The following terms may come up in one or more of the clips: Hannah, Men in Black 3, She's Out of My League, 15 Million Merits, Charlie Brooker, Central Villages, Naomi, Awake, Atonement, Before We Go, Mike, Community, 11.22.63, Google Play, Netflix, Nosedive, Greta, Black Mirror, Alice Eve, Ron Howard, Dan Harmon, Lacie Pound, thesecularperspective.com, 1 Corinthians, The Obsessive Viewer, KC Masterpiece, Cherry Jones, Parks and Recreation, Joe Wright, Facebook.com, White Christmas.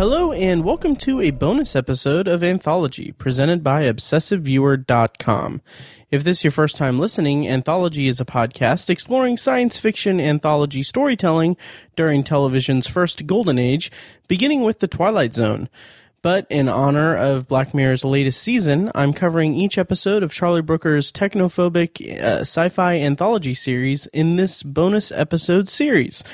Hello and welcome to a bonus episode of Anthology, presented by ObsessiveViewer.com. If this is your first time listening, Anthology is a podcast exploring science fiction anthology storytelling during television's first golden age, beginning with The Twilight Zone. But in honor of Black Mirror's latest season, I'm covering each episode of Charlie Brooker's technophobic sci-fi anthology series in this bonus episode series.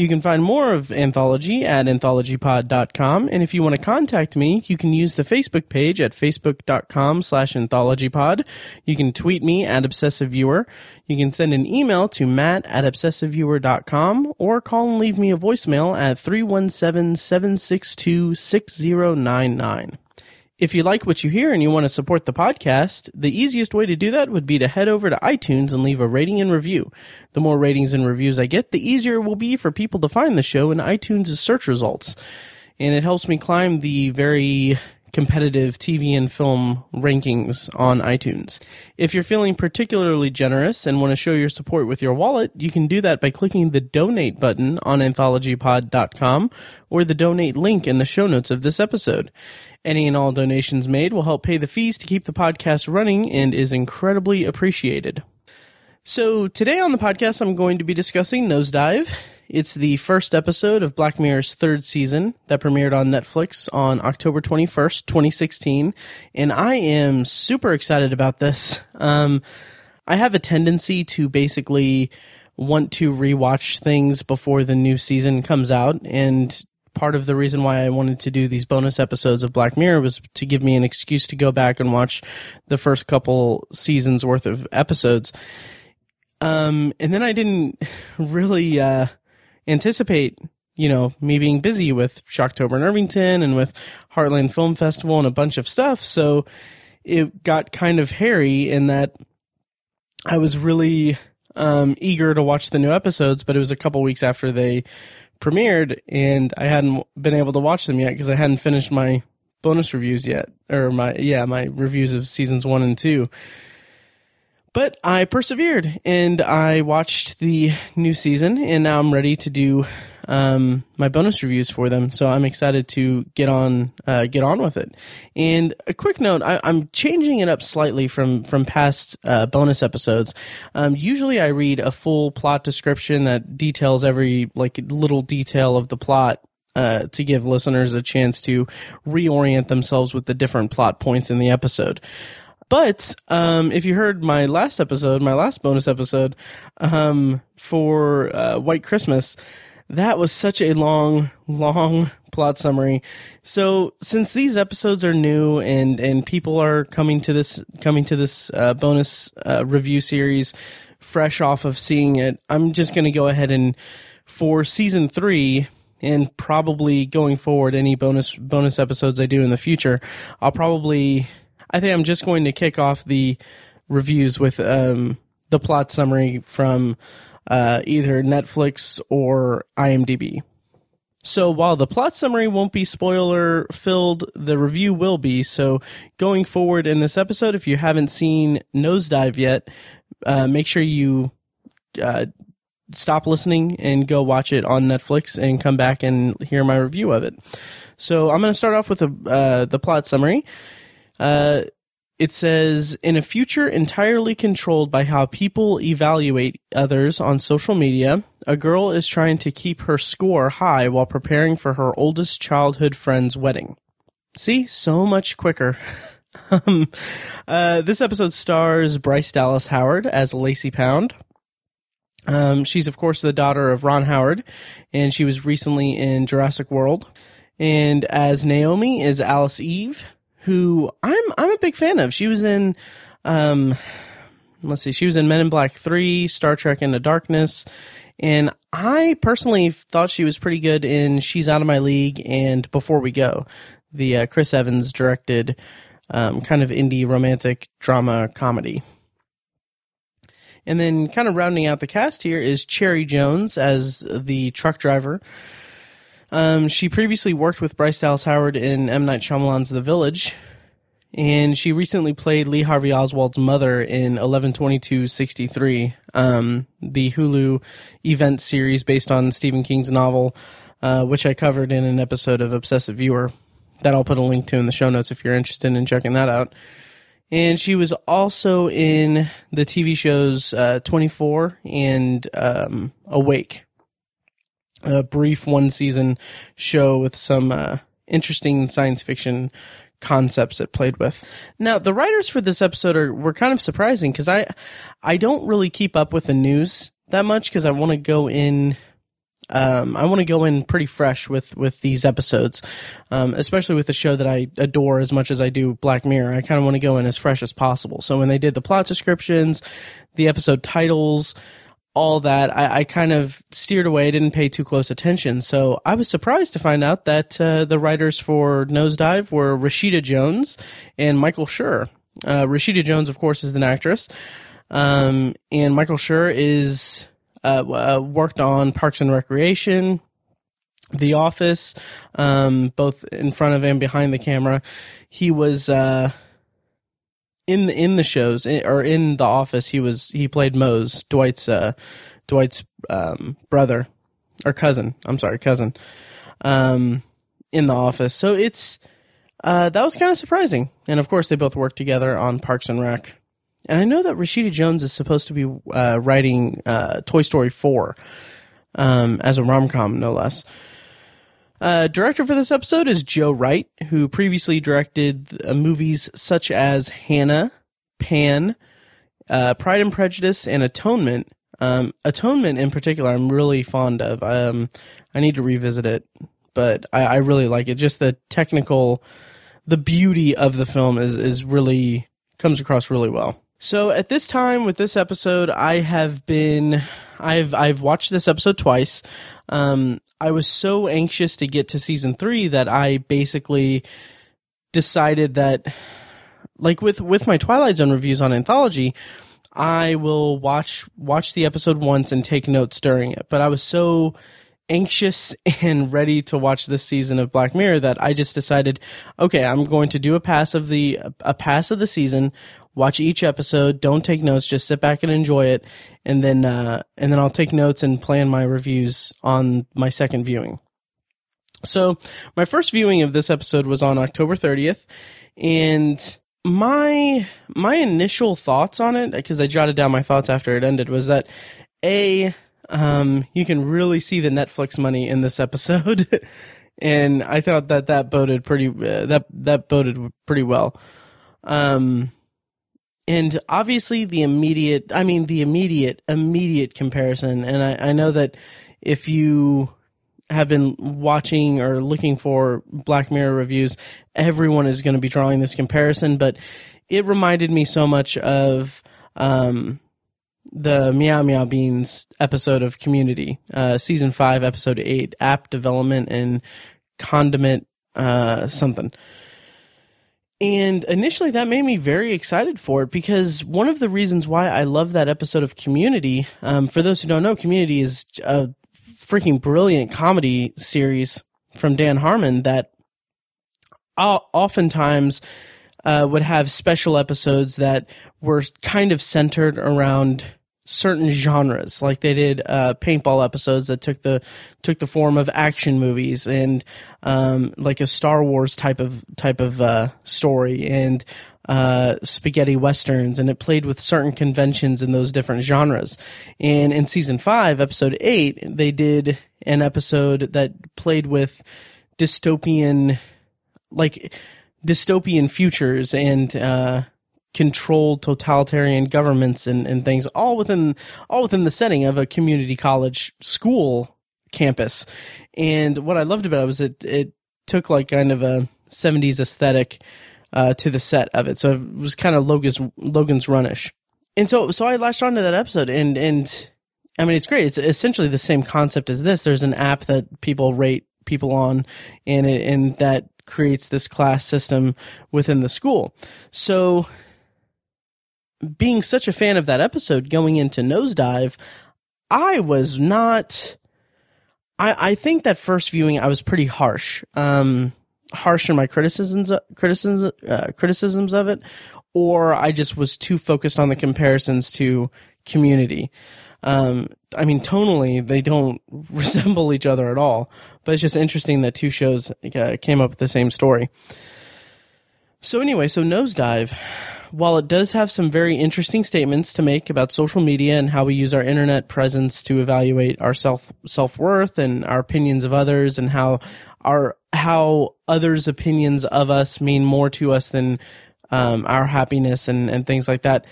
You can find more of Anthology at AnthologyPod.com, and if you want to contact me, you can use the Facebook page at Facebook.com/AnthologyPod. You can tweet me at ObsessiveViewer. You can send an email to Matt at ObsessiveViewer.com, or call and leave me a voicemail at 317-762-6099. If you like what you hear and you want to support the podcast, the easiest way to do that would be to head over to iTunes and leave a rating and review. The more ratings and reviews I get, the easier it will be for people to find the show in iTunes' search results. And it helps me climb the very competitive TV and film rankings on iTunes. If you're feeling particularly generous and want to show your support with your wallet, you can do that by clicking the donate button on AnthologyPod.com or the donate link in the show notes of this episode. Any and all donations made will help pay the fees to keep the podcast running and is incredibly appreciated. So today on the podcast, I'm going to be discussing Nosedive. It's the first episode of Black Mirror's third season that premiered on Netflix on October 21st, 2016, and I am super excited about this. I have a tendency to basically want to rewatch things before the new season comes out, and part of the reason why I wanted to do these bonus episodes of Black Mirror was to give me an excuse to go back and watch the first couple seasons worth of episodes. And then I didn't really anticipate, you know, me being busy with Shocktober in Irvington and with Heartland Film Festival and a bunch of stuff. So it got kind of hairy in that I was really eager to watch the new episodes, but it was a couple weeks after they premiered and I hadn't been able to watch them yet because I hadn't finished my bonus reviews yet, or my reviews of seasons 1 and 2. But I persevered, and I watched the new season, and now I'm ready to do my bonus reviews for them, so I'm excited to get on with it. And a quick note, I'm changing it up slightly from past bonus episodes. Usually I read a full plot description that details every little detail of the plot to give listeners a chance to reorient themselves with the different plot points in the episode. But if you heard my last episode, my last bonus episode for White Christmas, that was such a long, long plot summary. So since these episodes are new and people are coming to this bonus review series fresh off of seeing it, I'm just going to go ahead and for season 3. And probably going forward, any bonus episodes I do in the future, I think I'm just going to kick off the reviews with the plot summary from either Netflix or IMDb. So while the plot summary won't be spoiler-filled, the review will be. So going forward in this episode, if you haven't seen Nosedive yet, make sure you stop listening and go watch it on Netflix and come back and hear my review of it. So I'm going to start off with the plot summary. It says, in a future entirely controlled by how people evaluate others on social media, a girl is trying to keep her score high while preparing for her oldest childhood friend's wedding. See, so much quicker. This episode stars Bryce Dallas Howard as Lacie Pound. She's, of course, the daughter of Ron Howard, and she was recently in Jurassic World. And as Naomi is Alice Eve, who I'm a big fan of. She was in, she was in Men in Black 3, Star Trek Into Darkness, and I personally thought she was pretty good in She's Out of My League and Before We Go, the Chris Evans directed kind of indie romantic drama comedy. And then kind of rounding out the cast here is Cherry Jones as the truck driver. She previously worked with Bryce Dallas Howard in M. Night Shyamalan's The Village, and she recently played Lee Harvey Oswald's mother in 11/22/63, the Hulu event series based on Stephen King's novel which I covered in an episode of Obsessive Viewer that I'll put a link to in the show notes if you're interested in checking that out. And she was also in the TV shows 24 and Awake, a brief one-season show with some interesting science fiction concepts it played with. Now, the writers for this episode were kind of surprising because I don't really keep up with the news that much because I want to go in pretty fresh with these episodes, especially with the show that I adore as much as I do Black Mirror. I kind of want to go in as fresh as possible. So when they did the plot descriptions, the episode titles, all that, I kind of steered away, didn't pay too close attention. So I was surprised to find out that the writers for Nosedive were Rashida Jones and Michael Schur. Rashida Jones, of course, is an actress, and Michael Schur is... worked on Parks and Recreation, The Office, both in front of and behind the camera. He was in the shows, or in The Office. He played Moe's, Dwight's brother or cousin. I'm sorry, cousin. In The Office, so it's that was kind of surprising. And of course, they both worked together on Parks and Rec. And I know that Rashida Jones is supposed to be writing Toy Story 4 as a rom-com, no less. Director for this episode is Joe Wright, who previously directed movies such as Hannah, Pan, Pride and Prejudice, and Atonement. Atonement, in particular, I'm really fond of. I need to revisit it, but I really like it. Just the technical, the beauty of the film is really comes across really well. So at this time with this episode, I've watched this episode twice. I was so anxious to get to season 3 that I basically decided that, like with my Twilight Zone reviews on Anthology, I will watch the episode once and take notes during it. But I was so anxious and ready to watch this season of Black Mirror that I just decided, okay, I'm going to do a pass of the season, watch each episode, don't take notes, just sit back and enjoy it, and then I'll take notes and plan my reviews on my second viewing. So my first viewing of this episode was on October 30th, and my initial thoughts on it, because I jotted down my thoughts after it ended, was that you can really see the Netflix money in this episode, and I thought that boded pretty that boded pretty well. And obviously the immediate comparison, and I know that if you have been watching or looking for Black Mirror reviews, everyone is going to be drawing this comparison, but it reminded me so much of the Meow Meow Beans episode of Community, season 5, episode 8, app development and condiment something. And initially that made me very excited for it, because one of the reasons why I love that episode of Community, for those who don't know, Community is a freaking brilliant comedy series from Dan Harmon that oftentimes would have special episodes that were kind of centered around certain genres. Like they did paintball episodes that took the form of action movies and like a Star Wars type of story, and spaghetti westerns, and it played with certain conventions in those different genres. And in season 5, episode 8, they did an episode that played with dystopian futures and controlled totalitarian governments and things, all within the setting of a community college school campus. And what I loved about it was it took like kind of a 70s aesthetic to the set of it. So it was kind of Logan's Run-ish. And so I latched onto that episode, and I mean, it's great. It's essentially the same concept as this. There's an app that people rate people on, and that creates this class system within the school. So being such a fan of that episode going into Nosedive, I think that first viewing I was pretty harsh in my criticisms of it, or I just was too focused on the comparisons to Community. I mean, tonally, they don't resemble each other at all, but it's just interesting that two shows came up with the same story. So anyway, so Nosedive, while it does have some very interesting statements to make about social media and how we use our internet presence to evaluate our self-worth and our opinions of others, and how others' opinions of us mean more to us than our happiness and things like that.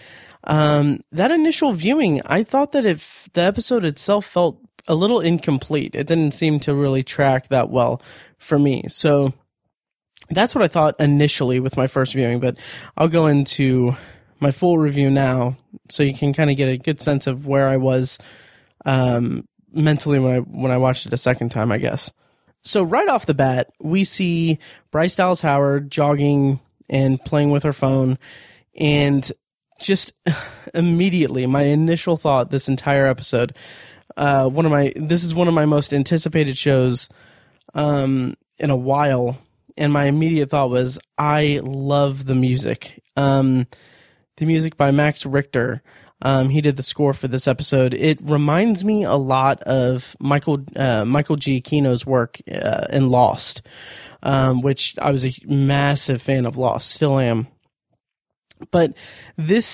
That initial viewing, I thought that if the episode itself felt a little incomplete. It didn't seem to really track that well for me. So that's what I thought initially with my first viewing, but I'll go into my full review now so you can kind of get a good sense of where I was mentally when I watched it a second time, I guess. So right off the bat, we see Bryce Dallas Howard jogging and playing with her phone, and just immediately, my initial thought this entire episode, this is one of my most anticipated shows in a while. And my immediate thought was, I love the music. The music by Max Richter. He did the score for this episode. It reminds me a lot of Michael Giacchino's work in Lost, which I was a massive fan of Lost, still am. But the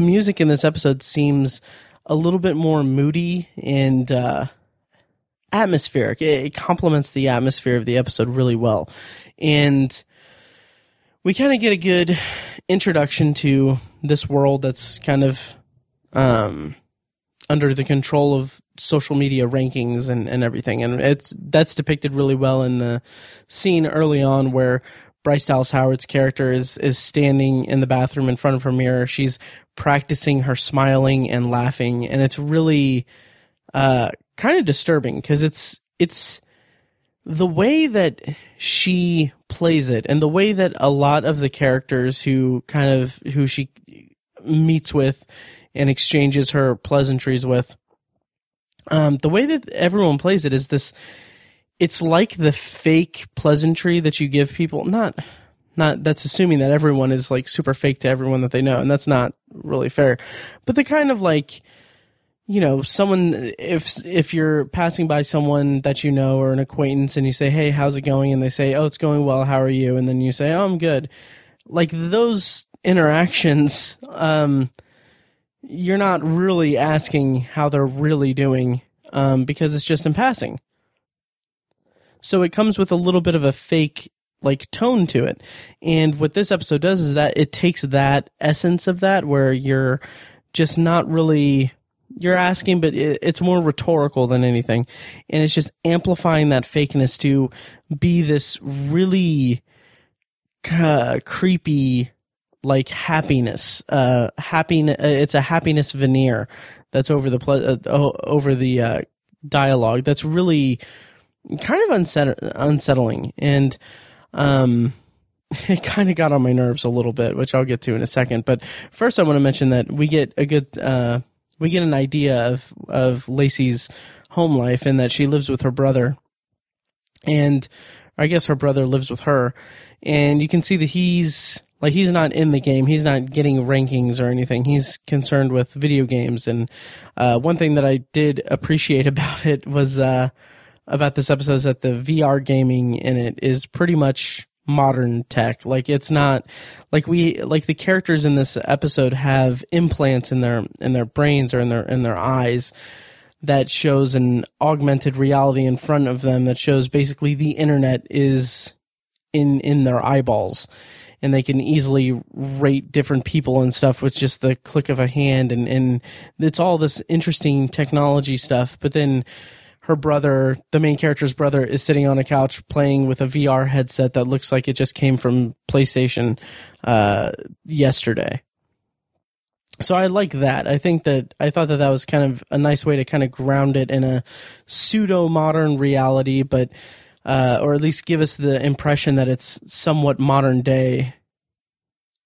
music in this episode seems a little bit more moody and atmospheric. It complements the atmosphere of the episode really well. And we kind of get a good introduction to this world that's kind of under the control of social media rankings and everything. And that's depicted really well in the scene early on where Bryce Dallas Howard's character is standing in the bathroom in front of her mirror. She's practicing her smiling and laughing, and it's really kind of disturbing because it's the way that she plays it, and the way that a lot of the characters who she meets with and exchanges her pleasantries with, the way that everyone plays it is this. It's like the fake pleasantry that you give people. Not that's assuming that everyone is like super fake to everyone that they know, and that's not really fair. But the kind of like, you know, someone, if you're passing by someone that you know or an acquaintance and you say, "Hey, how's it going?" and they say, "Oh, it's going well. How are you?" and then you say, "Oh, I'm good." Like those interactions, you're not really asking how they're really doing, because it's just in passing. So it comes with a little bit of a fake like tone to it. And what this episode does is that it takes that essence of that where you're just not really, you're asking, but it's more rhetorical than anything. And it's just amplifying that fakeness to be this really creepy, like happiness, it's a happiness veneer that's over the dialogue. That's really kind of unsettling, and it kind of got on my nerves a little bit, which I'll get to in a second. But first, I want to mention that we get an idea of Lacey's home life, and that she lives with her brother, and I guess her brother lives with her, and you can see that he's not in the game. He's not getting rankings or anything. He's concerned with video games. And one thing that I did appreciate about it was about this episode is that the VR gaming in it is pretty much modern tech. Like it's not like the characters in this episode have implants in their brains or in their eyes that shows an augmented reality in front of them that shows basically the internet is in their eyeballs, and they can easily rate different people and stuff with just the click of a hand. And it's all this interesting technology stuff. But then her brother, the main character's brother, is sitting on a couch playing with a VR headset that looks like it just came from PlayStation yesterday. So I like that. I thought that that was kind of a nice way to kind of ground it in a pseudo-modern reality, but or at least give us the impression that it's somewhat modern day,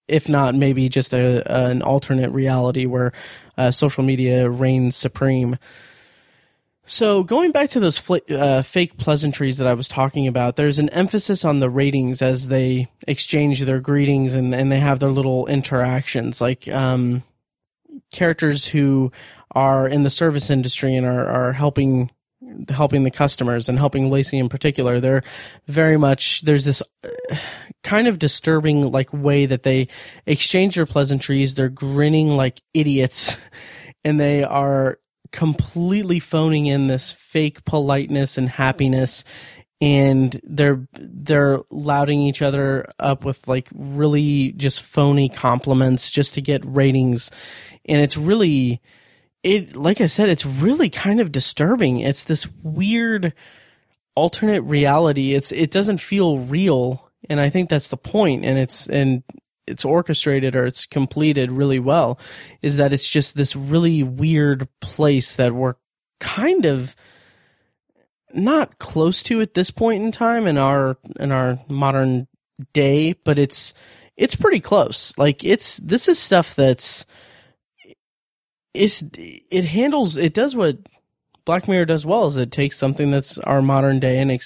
if not maybe just an alternate reality where social media reigns supreme. So going back to those fake pleasantries that I was talking about, there's an emphasis on the ratings as they exchange their greetings and they have their little interactions. Like characters who are in the service industry and are helping the customers and helping Lacie in particular. They're very much, there's this kind of disturbing like way that they exchange their pleasantries. They're grinning like idiots and they are completely phoning in this fake politeness and happiness. And they're lauding each other up with like really just phony compliments just to get ratings. And it's really, like I said, it's really kind of disturbing. It's this weird alternate reality. It doesn't feel real, and I think that's the point. And it's orchestrated, or it's completed really well, is that it's just this really weird place that we're kind of not close to at this point in time in our modern day, but it's pretty close. Like this is stuff that's. It does what Black Mirror does well, is it takes something that's our modern day and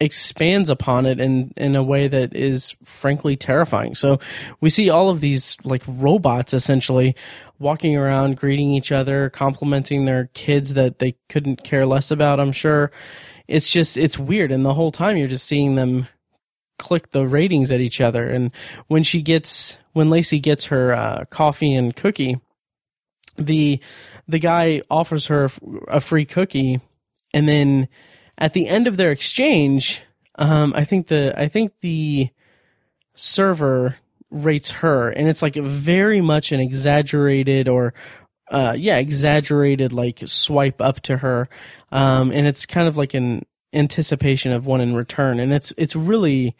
expands upon it in a way that is frankly terrifying. So we see all of these like robots essentially walking around, greeting each other, complimenting their kids that they couldn't care less about, I'm sure. It's weird. And the whole time you're just seeing them click the ratings at each other. And when Lacie gets her coffee and cookie, the guy offers her a free cookie, and then at the end of their exchange, I think the server rates her, and it's like very much an exaggerated exaggerated like swipe up to her, and it's kind of like an anticipation of one in return, and it's really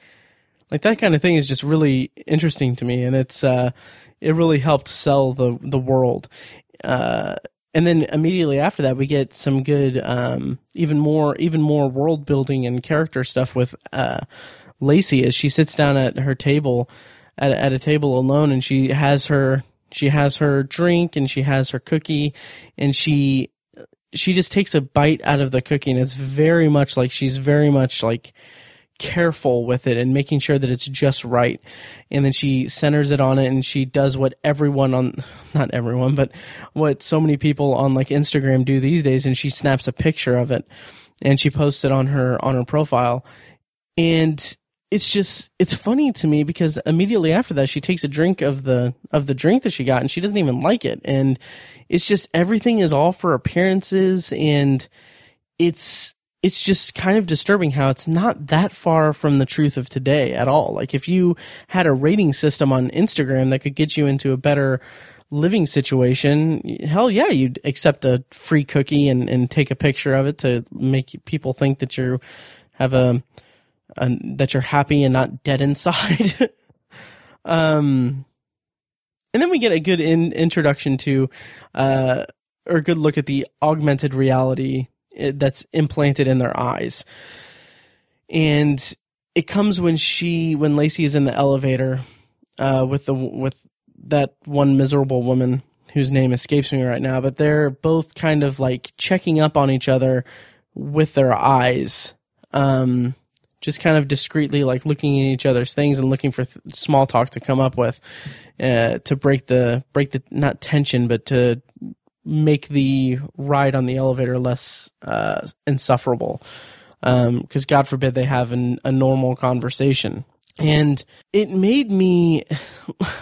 like that kind of thing is just really interesting to me, and it really helped sell the world. And then immediately after that, we get some good, even more world building and character stuff with Lacie as she sits down at her table, at a table alone, and she has her drink and she has her cookie, and she just takes a bite out of the cookie, and it's very much like she's very much like careful with it and making sure that it's just right, and then she centers it on it, and she does what what so many people on like Instagram do these days, and she snaps a picture of it and she posts it on her profile. And it's funny to me because immediately after that she takes a drink of the drink that she got, and she doesn't even like it, and it's just everything is all for appearances, and it's just kind of disturbing how it's not that far from the truth of today at all. Like if you had a rating system on Instagram that could get you into a better living situation, hell yeah, you'd accept a free cookie and take a picture of it to make people think that you have that you're happy and not dead inside. And then we get a good introduction to, or a good look at the augmented reality that's implanted in their eyes, and it comes when Lacie is in the elevator with that one miserable woman whose name escapes me right now, but they're both kind of like checking up on each other with their eyes, just kind of discreetly like looking at each other's things and looking for small talk to come up with, to break the not tension, but to make the ride on the elevator less insufferable, because God forbid they have a normal conversation. And it made me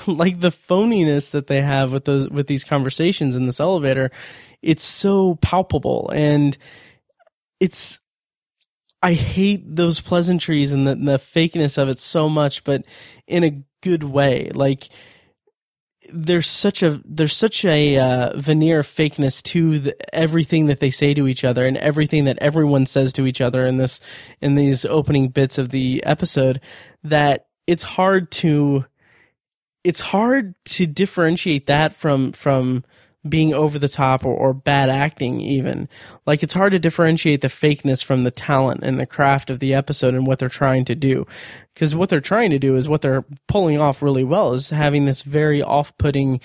like the phoniness that they have with these conversations in this elevator. It's so palpable, and I hate those pleasantries and the fakeness of it so much, but in a good way. Like there's such a veneer of fakeness to everything that they say to each other and everything that everyone says to each other in these opening bits of the episode, that it's hard to differentiate that from being over the top or bad acting even. Like it's hard to differentiate the fakeness from the talent and the craft of the episode and what they're trying to do. Because what they're trying to do is what they're pulling off really well, is having this very off-putting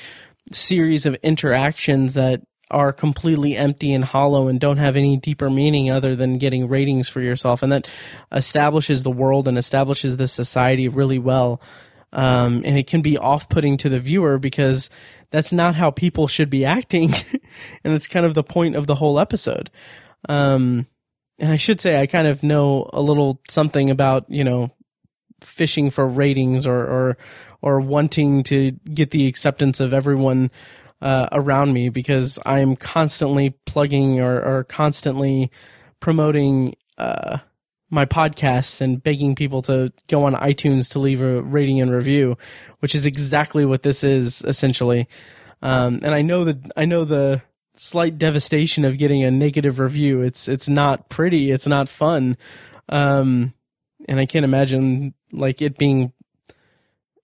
series of interactions that are completely empty and hollow and don't have any deeper meaning other than getting ratings for yourself. And that establishes the world and establishes this society really well. And it can be off-putting to the viewer because that's not how people should be acting. And that's kind of the point of the whole episode. And I should say I kind of know a little something about, you know, fishing for ratings or wanting to get the acceptance of everyone around me, because I'm constantly plugging or constantly promoting my podcasts and begging people to go on iTunes to leave a rating and review, which is exactly what this is essentially. And I know the slight devastation of getting a negative review. It's not pretty. It's not fun. And I can't imagine like it being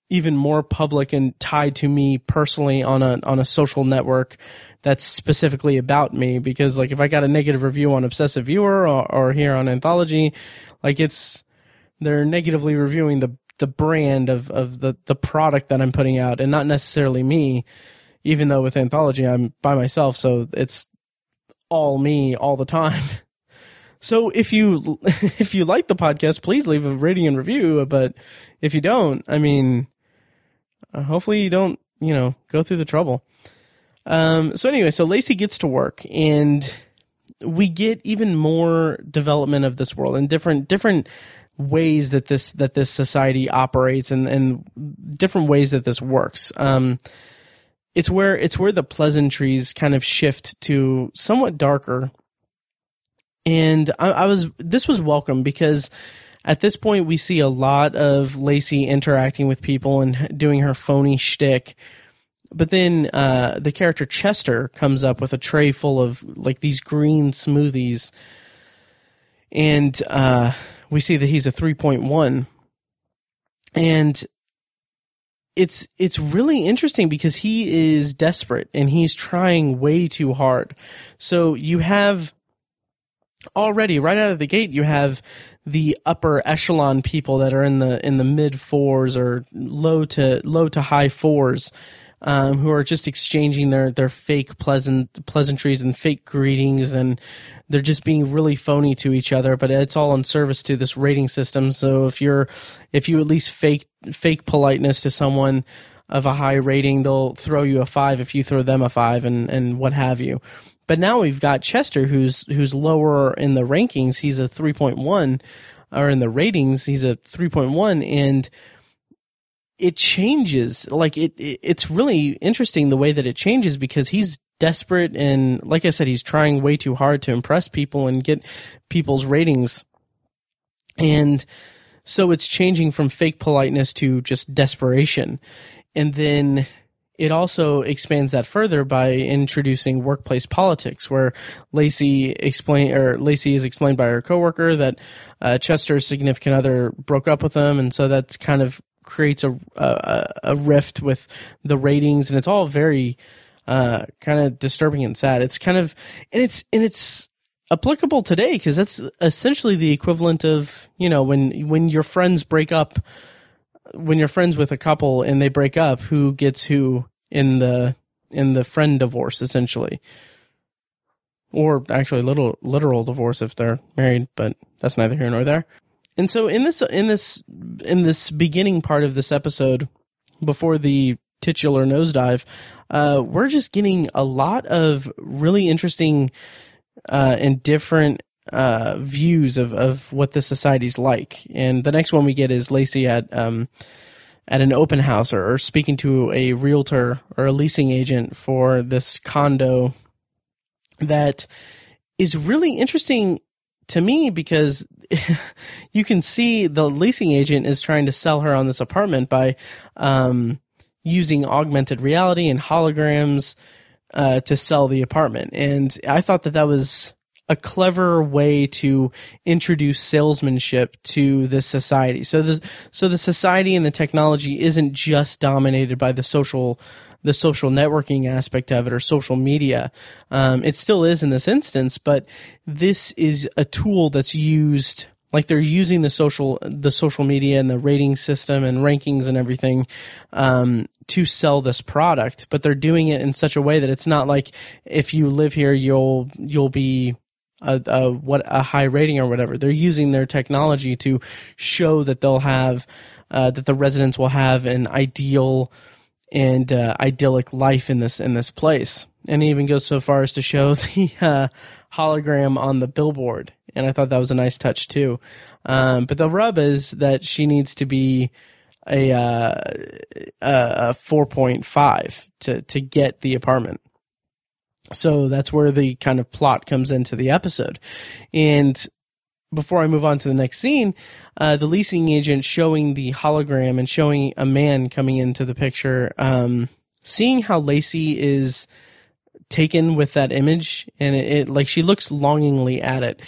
even more public and tied to me personally on a social network that's specifically about me. Because like if I got a negative review on Obsessive Viewer or here on Anthology, like they're negatively reviewing the brand of the product that I'm putting out and not necessarily me. Even though with Anthology, I'm by myself, so it's all me all the time. So if you like the podcast, please leave a rating and review. But if you don't, I mean, hopefully you don't, you know, go through the trouble. So anyway, so Lacie gets to work, and we get even more development of this world and different ways that this society operates and different ways that this works. It's where the pleasantries kind of shift to somewhat darker. And this was welcome, because at this point we see a lot of Lacie interacting with people and doing her phony shtick. But then, the character Chester comes up with a tray full of like these green smoothies. And, we see that he's a 3.1, and it's really interesting because he is desperate and he's trying way too hard. So you have already right out of the gate, you have the upper echelon people that are in the mid fours or low to high fours, who are just exchanging their fake pleasantries and fake greetings, and they're just being really phony to each other. But it's all in service to this rating system. So if you at least fake politeness to someone of a high rating, they'll throw you a 5 if you throw them a 5 and what have you. But now we've got Chester, who's lower in the rankings. He's a 3.1, or in the ratings, he's a 3.1, and it changes. Like it's really interesting the way that it changes, because he's desperate and, like I said, he's trying way too hard to impress people and get people's ratings. And so it's changing from fake politeness to just desperation. And then it also expands that further by introducing workplace politics, where Lacie is explained by her coworker that Chester's significant other broke up with them, and so that's kind of creates a rift with the ratings, and it's all very kind of disturbing and sad. It's kind of and it's applicable today, because that's essentially the equivalent of, you know, when your friends break up, when you're friends with a couple and they break up, who gets who in the friend divorce, essentially, or actually literal divorce if they're married, but that's neither here nor there. And so in this beginning part of this episode, before the titular nosedive, we're just getting a lot of really interesting and different views of what the society's like. And the next one we get is Lacie at an open house or speaking to a realtor or a leasing agent for this condo that is really interesting to me, because you can see the leasing agent is trying to sell her on this apartment by using augmented reality and holograms to sell the apartment. And I thought that was a clever way to introduce salesmanship to this society. So the society and the technology isn't just dominated by the social networking aspect of it or social media. It still is in this instance, but this is a tool that's used, like they're using the social media and the rating system and rankings and everything, to sell this product, but they're doing it in such a way that it's not like if you live here, you'll be a high rating or whatever. They're using their technology to show that they'll have that the residents will have an ideal and idyllic life in this place. And it even goes so far as to show the hologram on the billboard. And I thought that was a nice touch too. But the rub is that she needs to be a 4.5 to get the apartment. So that's where the kind of plot comes into the episode. And before I move on to the next scene, the leasing agent showing the hologram and showing a man coming into the picture, seeing how Lacie is taken with that image, and it like she looks longingly at it.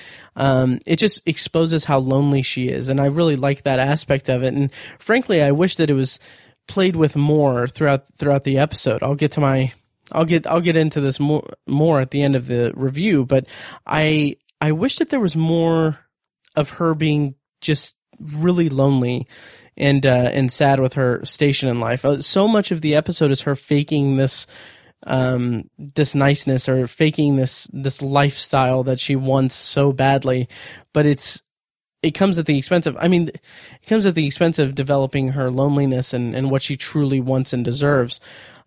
It just exposes how lonely she is, and I really like that aspect of it. And frankly, I wish that it was played with more throughout the episode. I'll get into this more at the end of the review, but I wish that there was more of her being just really lonely and sad with her station in life. So much of the episode is her faking this niceness or faking this lifestyle that she wants so badly, but it comes at the expense of developing her loneliness and what she truly wants and deserves.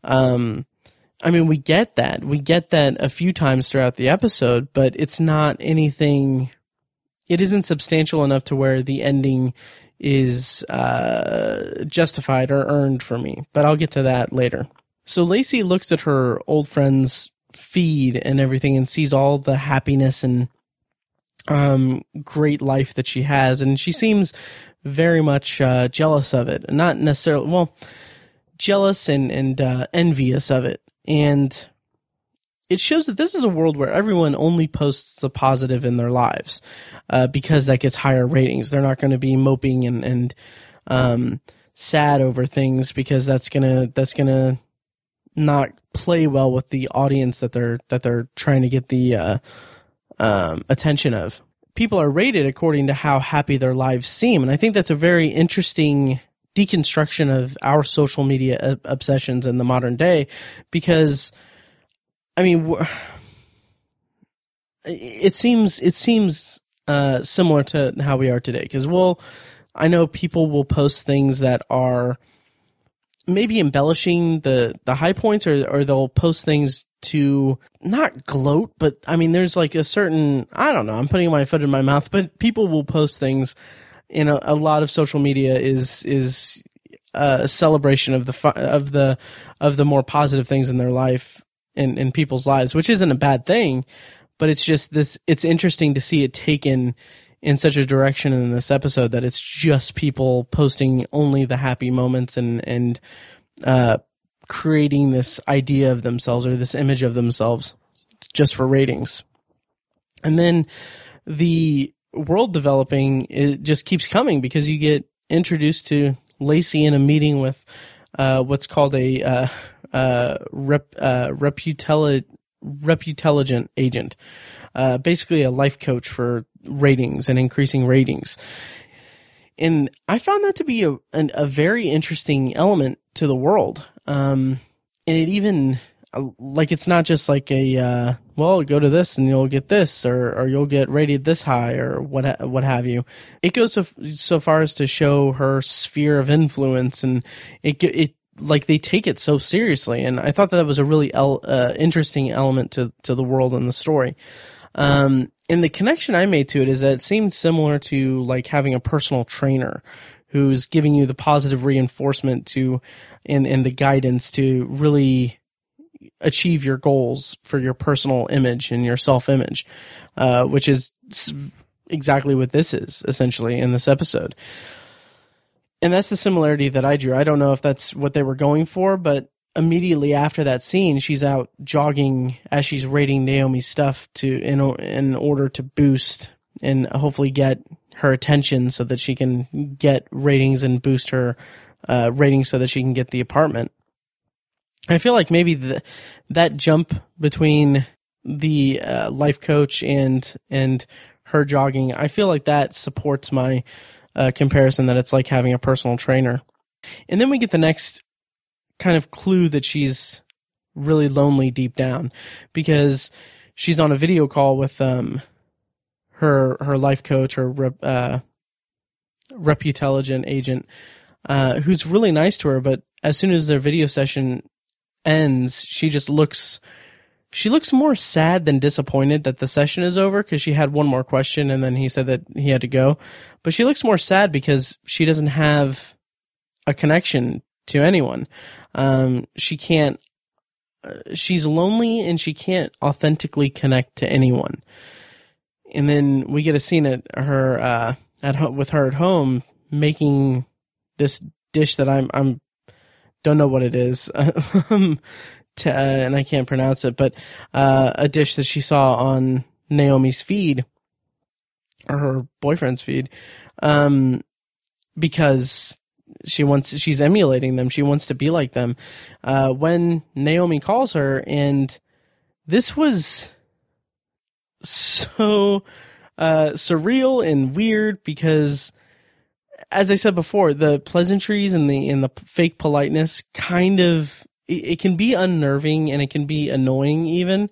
We get that a few times throughout the episode, but it's not anything. It isn't substantial enough to where the ending is justified or earned for me, but I'll get to that later. So Lacie looks at her old friend's feed and everything and sees all the happiness and great life that she has, and she seems very much jealous of it. Not necessarily, well, jealous and envious of it. And it shows that this is a world where everyone only posts the positive in their lives because that gets higher ratings. They're not going to be moping and sad over things, because that's going to not play well with the audience that they're trying to get the attention of. People are rated according to how happy their lives seem, and I think that's a very interesting deconstruction of our social media obsessions in the modern day, because it seems similar to how we are today, because I know people will post things that are maybe embellishing the high points, or they'll post things to not gloat, but there's like a certain, I don't know, I'm putting my foot in my mouth, but people will post things, and a lot of social media is a celebration of the more positive things in their life and in people's lives, which isn't a bad thing, but it's just this, it's interesting to see it taken in such a direction in this episode that it's just people posting only the happy moments and creating this idea of themselves or this image of themselves just for ratings. And then the world developing, it just keeps coming, because you get introduced to Lacie in a meeting with what's called a reputelligent agent, basically a life coach for ratings and increasing ratings. And I found that to be a very interesting element to the world. And it even, like, it's not just like go to this and you'll get this, or you'll get rated this high, or what have you. It goes so far as to show her sphere of influence, and it like they take it so seriously. And I thought that was a really interesting element to the world and the story. And the connection I made to it is that it seemed similar to like having a personal trainer who's giving you the positive reinforcement to, and the guidance to really achieve your goals for your personal image and your self-image, which is exactly what this is essentially in this episode. And that's the similarity that I drew. I don't know if that's what they were going for, but immediately after that scene, she's out jogging as she's rating Naomi's stuff in order to boost and hopefully get her attention so that she can get ratings and boost her ratings so that she can get the apartment. I feel like maybe that jump between the life coach and her jogging, I feel like that supports my comparison that it's like having a personal trainer. And then we get the next kind of clue that she's really lonely deep down, because she's on a video call with her life coach or Reputelligent agent, who's really nice to her, but as soon as their video session ends, she looks more sad than disappointed that the session is over, because she had one more question and then he said that he had to go. But she looks more sad because she doesn't have a connection to anyone. She's lonely and she can't authentically connect to anyone. And then we get a scene at her at home making this dish that I'm don't know what it is, and I can't pronounce it, but a dish that she saw on Naomi's feed, or her boyfriend's feed, because she's emulating them. She wants to be like them. When Naomi calls her, and this was so surreal and weird, because as I said before, the pleasantries and the fake politeness kind of, it can be unnerving and it can be annoying even.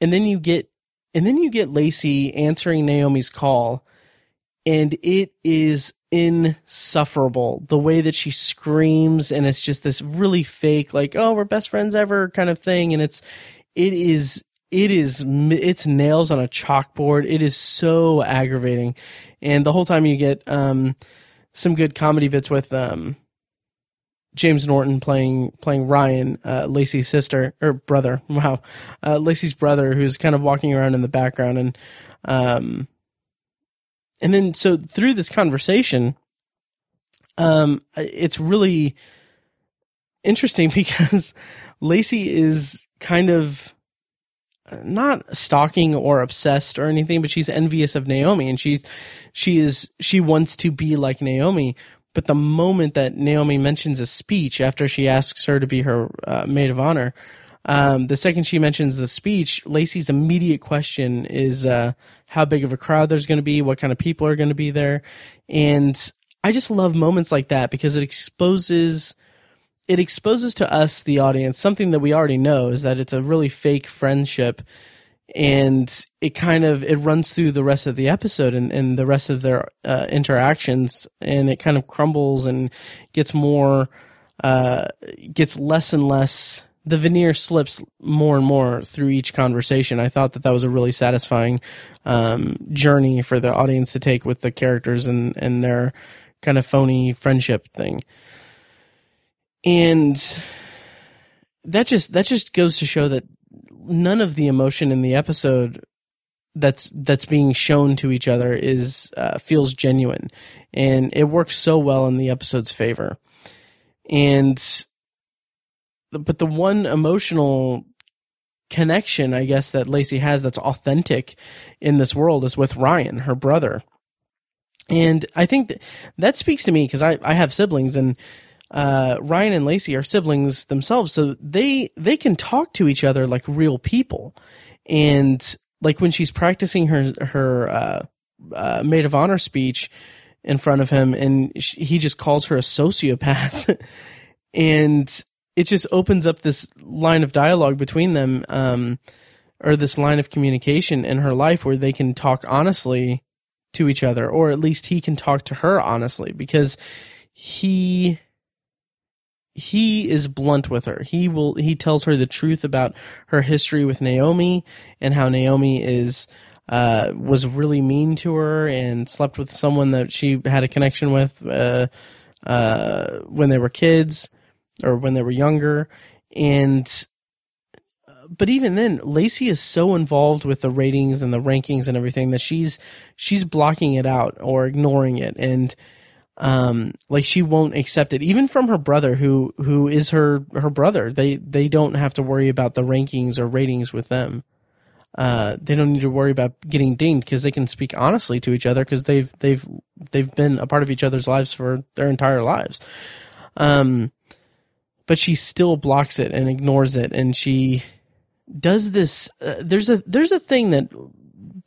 And then you get Lacie answering Naomi's call, and it is insufferable the way that she screams, and it's just this really fake, like, oh, we're best friends ever kind of thing, and it's nails on a chalkboard. It is so aggravating. And the whole time you get some good comedy bits with James Norton playing Ryan, Lacey's sister or brother. Wow. Lacey's brother, who's kind of walking around in the background. And then, so through this conversation, it's really interesting because Lacie is kind of not stalking or obsessed or anything, but she's envious of Naomi, and she wants to be like Naomi. But the moment that Naomi mentions a speech, after she asks her to be her maid of honor, the second she mentions the speech, Lacey's immediate question is how big of a crowd there's going to be, what kind of people are going to be there. And I just love moments like that, because it exposes to us, the audience, something that we already know, is that it's a really fake friendship, and it runs through the rest of the episode and the rest of their interactions, and it kind of crumbles and gets less and less. The veneer slips more and more through each conversation. I thought that was a really satisfying journey for the audience to take with the characters and their kind of phony friendship thing. And that just goes to show that none of the emotion in the episode that's being shown to each other is feels genuine, and it works so well in the episode's favor. But the one emotional connection, I guess, that Lacie has that's authentic in this world is with Ryan, her brother. And I think that speaks to me, because I have siblings, and Ryan and Lacie are siblings themselves, so they can talk to each other like real people. And like when she's practicing her maid of honor speech in front of him, and he just calls her a sociopath, and it just opens up this line of dialogue between them, or this line of communication in her life where they can talk honestly to each other, or at least he can talk to her honestly, because he is blunt with her. He tells her the truth about her history with Naomi, and how Naomi was really mean to her and slept with someone that she had a connection with, when they were kids or when they were younger. But even then, Lacie is so involved with the ratings and the rankings and everything that she's blocking it out or ignoring it. And, like, she won't accept it, even from her brother, who is her brother. They don't have to worry about the rankings or ratings with them. They don't need to worry about getting dinged, because they can speak honestly to each other, because they've been a part of each other's lives for their entire lives. But she still blocks it and ignores it, and she does this. There's a thing that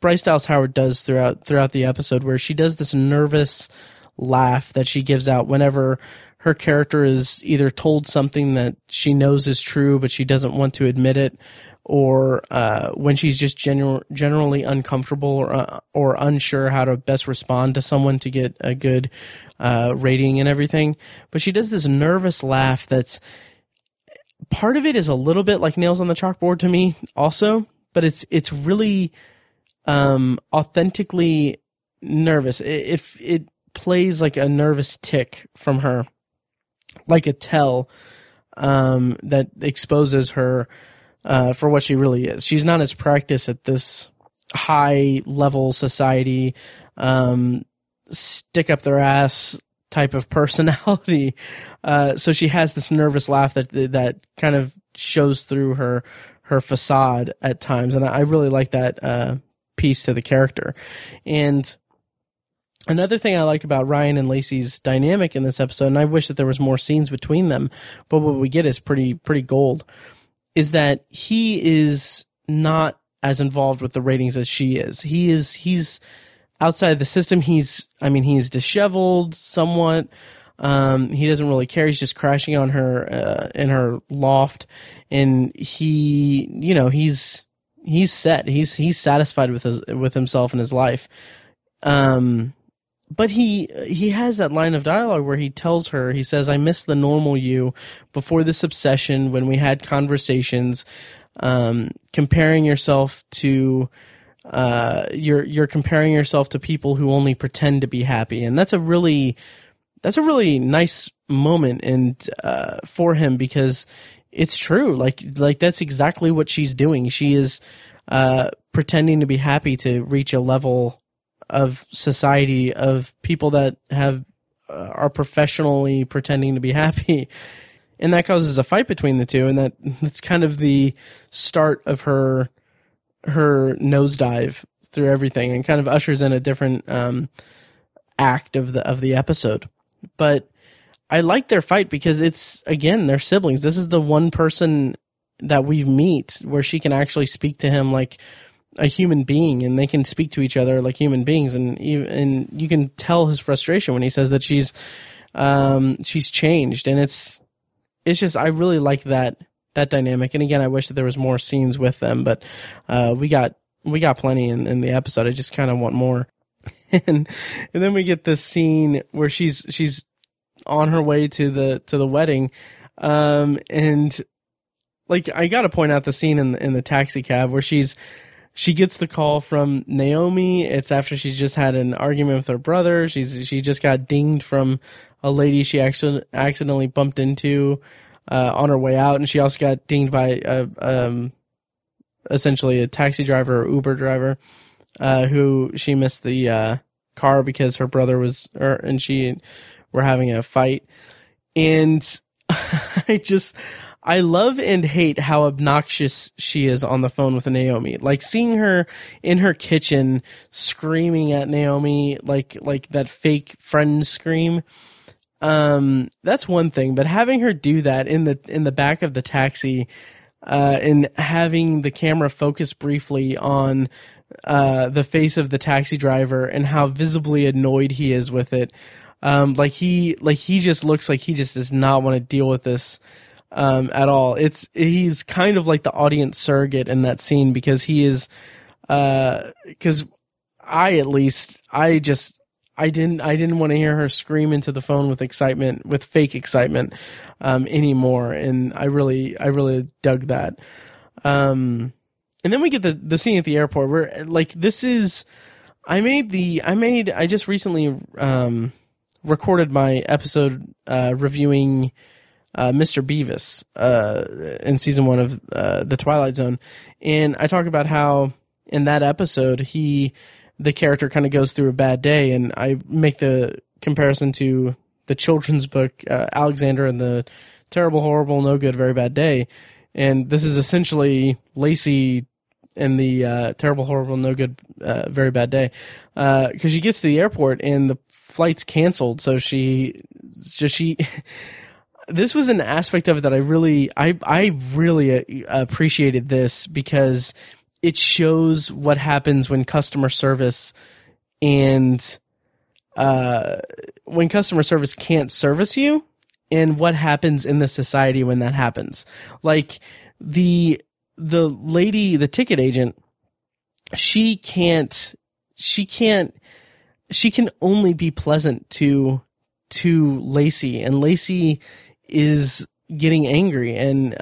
Bryce Dallas Howard does throughout the episode, where she does this nervous laugh that she gives out whenever her character is either told something that she knows is true but she doesn't want to admit it, or when she's just generally uncomfortable or unsure how to best respond to someone to get a good rating and everything. But she does this nervous laugh that's – part of it is a little bit like nails on the chalkboard to me also, but it's really authentically nervous. If it plays like a nervous tick from her, like a tell that exposes her for what she really is. She's not as practiced at this high-level society, stick-up-their-ass type of personality. So she has this nervous laugh that kind of shows through her facade at times, and I really like that piece to the character. And another thing I like about Ryan and Lacey's dynamic in this episode, and I wish that there was more scenes between them, but what we get is pretty gold, is that he is not as involved with the ratings as she is. He's outside of the system. He's disheveled somewhat. He doesn't really care. He's just crashing on her, in her loft. And he, you know, he's set. He's satisfied with himself and his life. But he has that line of dialogue where he tells her, he says, "I miss the normal you before this obsession when we had conversations, comparing yourself to, you're comparing yourself to people who only pretend to be happy." And that's a really nice moment. And, for him, because it's true. Like that's exactly what she's doing. She is, pretending to be happy to reach a level of society of people that are professionally pretending to be happy, and that causes a fight between the two, and that's kind of the start of her nosedive through everything, and kind of ushers in a different act of the episode. But I like their fight because it's, again, they're siblings. This is the one person that we meet where she can actually speak to him like a human being, and they can speak to each other like human beings. And you can tell his frustration when he says that she's changed. And it's just, I really like that dynamic. And again, I wish that there was more scenes with them, but, we got plenty in the episode. I just kind of want more. And then we get this scene where she's on her way to the wedding. And like, I got to point out the scene in the taxi cab where she gets the call from Naomi. It's after she's just had an argument with her brother. She just got dinged from a lady she actually accidentally bumped into on her way out, and she also got dinged by essentially a taxi driver or Uber driver who she missed the car because her brother and she were having a fight. And I love and hate how obnoxious she is on the phone with Naomi. Like, seeing her in her kitchen screaming at Naomi, like that fake friend scream. That's one thing, but having her do that in the back of the taxi, and having the camera focus briefly on, the face of the taxi driver and how visibly annoyed he is with it. He just looks like he just does not want to deal with this at all. He's kind of like the audience surrogate in that scene, because he is, cause I didn't want to hear her scream into the phone with fake excitement, anymore. And I really dug that. And then we get the scene at the airport where, like, I just recently, recorded my episode, reviewing, Mr. Beavis, in season 1 of, The Twilight Zone. And I talk about how in that episode, the character kind of goes through a bad day, and I make the comparison to the children's book, Alexander and the Terrible, Horrible, No Good, Very Bad Day. And this is essentially Lacey and the, Terrible, Horrible, No Good, Very Bad Day. Cause she gets to the airport and the flight's canceled. So she this was an aspect of it that I really appreciated this, because it shows what happens when customer service and when customer service can't service you, and what happens in the society when that happens. Like, the the lady, the ticket agent, she can only be pleasant to Lacie, and Lacie is getting angry, and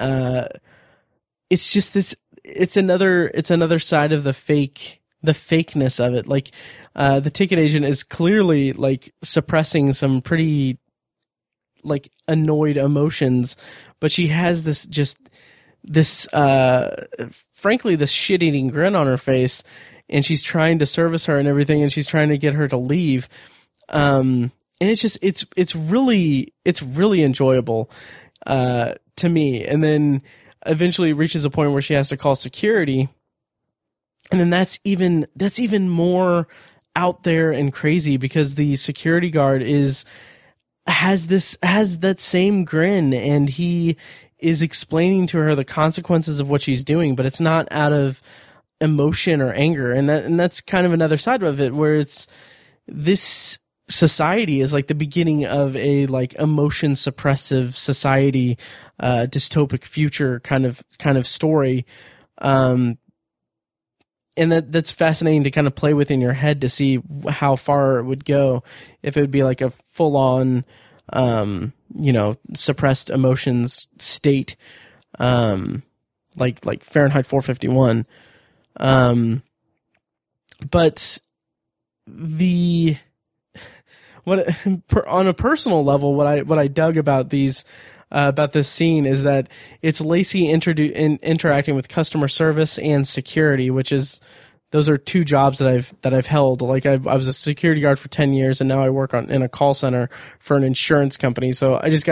it's just this, it's another side of the fakeness of it. Like, the ticket agent is clearly like suppressing some pretty like annoyed emotions, but she has this just this frankly this shit-eating grin on her face, and she's trying to service her and everything, and she's trying to get her to leave. And it's just it's really enjoyable to me. And then eventually reaches a point where she has to call security, and then that's even more out there and crazy because the security guard has that same grin, and he is explaining to her the consequences of what she's doing, but it's not out of emotion or anger. And that's kind of another side of it, where it's this society is like the beginning of a like emotion suppressive society, dystopic future kind of story. And that's fascinating to kind of play with in your head to see how far it would go if it would be like a full on, suppressed emotions state, like Fahrenheit 451. But on a personal level, what I dug about this scene is that it's Lacie interacting with customer service and security, which is, those are two jobs that I've held. Like I was a security guard for 10 years, and now I work in a call center for an insurance company. So I just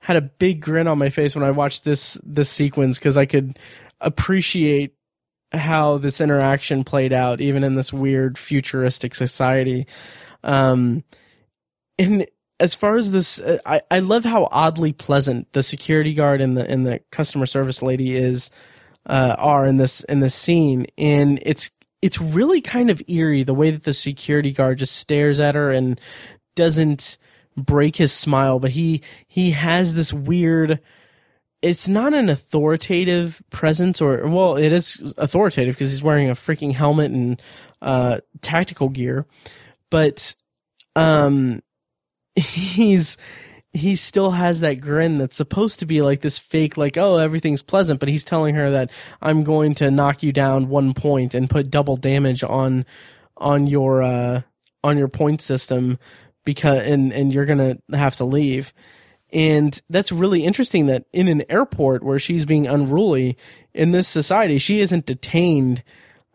had a big grin on my face when I watched this sequence, because I could appreciate how this interaction played out, even in this weird futuristic society. And as far as this, I love how oddly pleasant the security guard and the customer service lady are in this scene, and it's really kind of eerie the way that the security guard just stares at her and doesn't break his smile, but he has this weird. It's not an authoritative presence, it is authoritative because he's wearing a freaking helmet and tactical gear, but he still has that grin that's supposed to be like this fake, like, oh, everything's pleasant, but he's telling her that I'm going to knock you down 1 point and put double damage on your point system because you're going to have to leave. And that's really interesting that in an airport where she's being unruly in this society, she isn't detained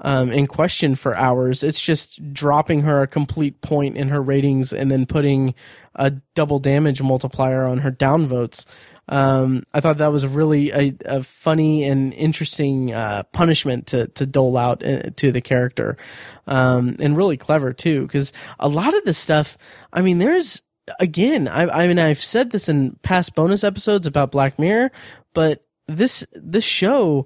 in question for hours. It's just dropping her a complete point in her ratings and then putting a double damage multiplier on her downvotes. I thought that was really a funny and interesting punishment to dole out to the character, and really clever too, because a lot of this stuff, I mean, there's, again, I mean, I've said this in past bonus episodes about Black Mirror, but this show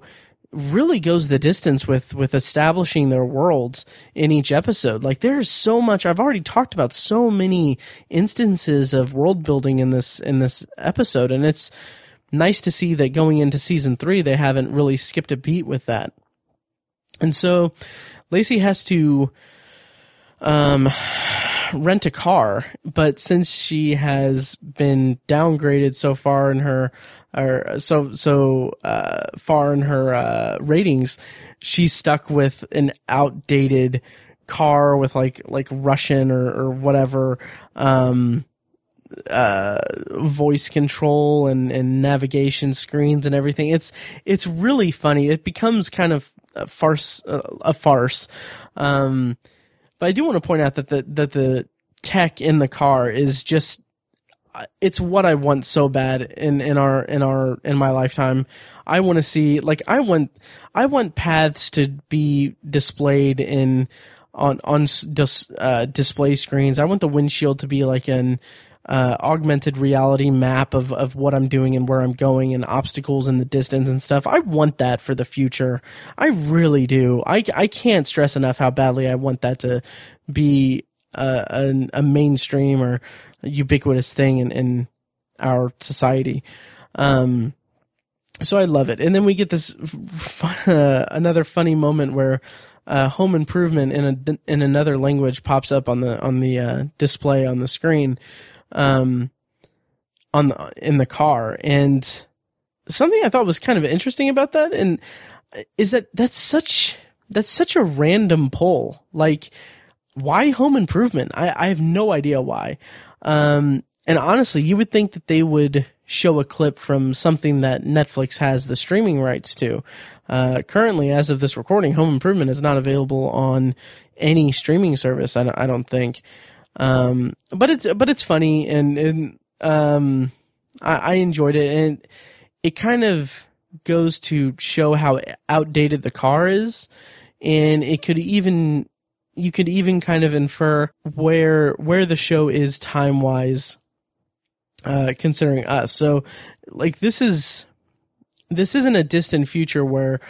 really goes the distance with establishing their worlds in each episode. Like, there's so much, I've already talked about so many instances of world building in this episode, and it's nice to see that going into season 3 they haven't really skipped a beat with that. And so Lacie has to rent a car, but since she has been downgraded so far in her ratings, she's stuck with an outdated car with like Russian or whatever voice control and navigation screens and everything. It's really funny. It becomes kind of a farce. But I do want to point out that the tech in the car is just, it's what I want so bad in my lifetime. I want to see, like, I want paths to be displayed on display screens. I want the windshield to be like an augmented reality map of what I'm doing and where I'm going and obstacles in the distance and stuff. I want that for the future. I really do. I can't stress enough how badly I want that to be a mainstream or ubiquitous thing in our society. So I love it. And then we get this another funny moment where Home Improvement in another language pops up on the display on the screen, in the car. And something I thought was kind of interesting about that, and is that that's such a random poll. Like, why Home Improvement? I have no idea why. And honestly, you would think that they would show a clip from something that Netflix has the streaming rights to. Currently, as of this recording, Home Improvement is not available on any streaming service, I don't think. But it's funny, and I enjoyed it, and it kind of goes to show how outdated the car is, and it could even, you could even kind of infer where the show is time-wise, considering us. So, like, this isn't a distant future where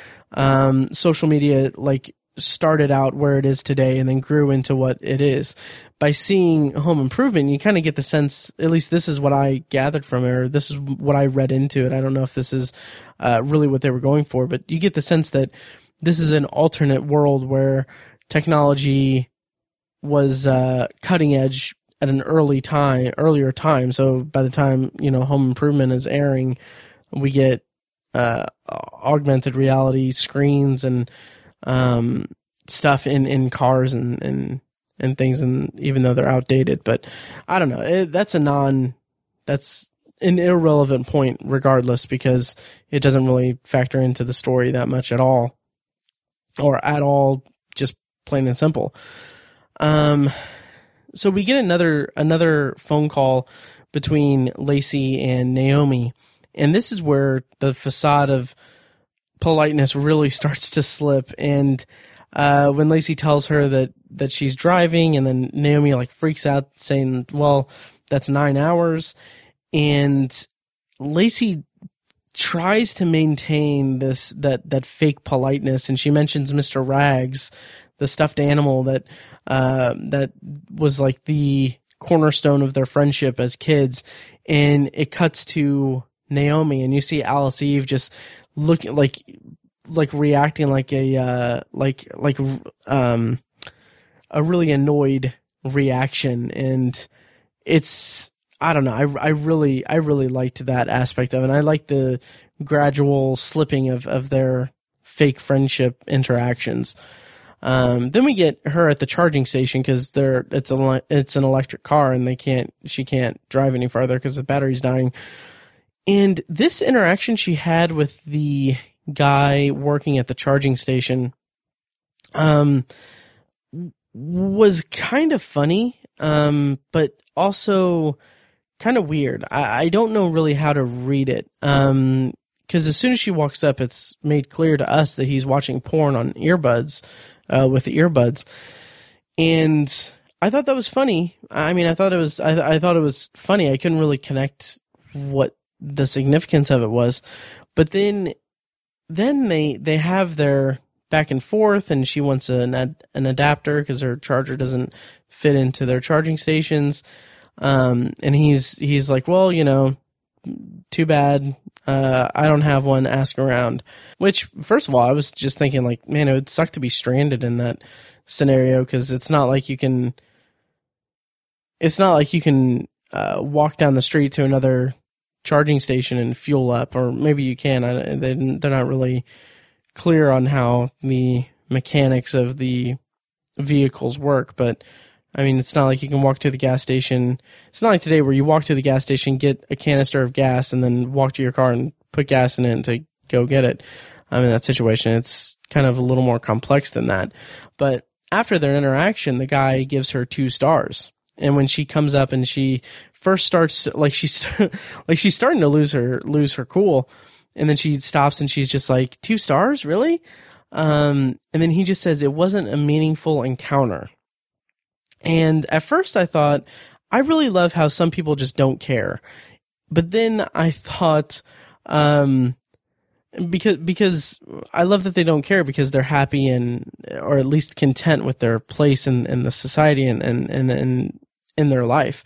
social media, like, started out where it is today and then grew into what it is. By seeing Home Improvement, you kind of get the sense, at least this is what I gathered from it, or this is what I read into it. I don't know if this is really what they were going for, but you get the sense that this is an alternate world where technology was cutting edge at an earlier time. So by the time, Home Improvement is airing, we get augmented reality screens and stuff in cars and things, and even though they're outdated. But I don't know, that's an irrelevant point regardless, because it doesn't really factor into the story that much at all, just plain and simple. So we get another phone call between Lacie and Naomi, and this is where the facade of politeness really starts to slip. And when Lacie tells her that she's driving, and then Naomi like freaks out, saying, well, that's 9 hours. And Lacie tries to maintain this that fake politeness, and she mentions Mr. Rags, the stuffed animal that was like the cornerstone of their friendship as kids. And it cuts to Naomi, and you see Alice Eve just looking like reacting like a really annoyed reaction. And it's, I don't know, I really liked that aspect of it. And I like the gradual slipping of their fake friendship interactions. Then we get her at the charging station, because it's an electric car, and she can't drive any farther because the battery's dying. And this interaction she had with the guy working at the charging station was kind of funny, but also kind of weird. I don't know really how to read it, because as soon as she walks up, it's made clear to us that he's watching porn on earbuds, with the earbuds. And I thought that was funny. I mean, I thought it was funny. I couldn't really connect what the significance of it was, but then they have their back and forth, and she wants an adapter because her charger doesn't fit into their charging stations. And he's like, well, too bad. I don't have one, ask around. Which, first of all, I was just thinking like, man, it would suck to be stranded in that scenario, because it's not like you can walk down the street to another charging station and fuel up, or maybe you can. They're not really clear on how the mechanics of the vehicles work, but I mean, it's not like you can walk to the gas station. It's not like today where you walk to the gas station, get a canister of gas, and then walk to your car and put gas in it to go get it. I mean, that situation, it's kind of a little more complex than that. But after their interaction, the guy gives her 2 stars. And when she comes up and she first starts, like, she's starting to lose her cool. And then she stops and she's just like, 2 stars? Really? And then he just says, it wasn't a meaningful encounter. And at first I thought, I really love how some people just don't care. But then I thought, because I love that they don't care, because they're happy and, or at least content with their place in the society and in their life.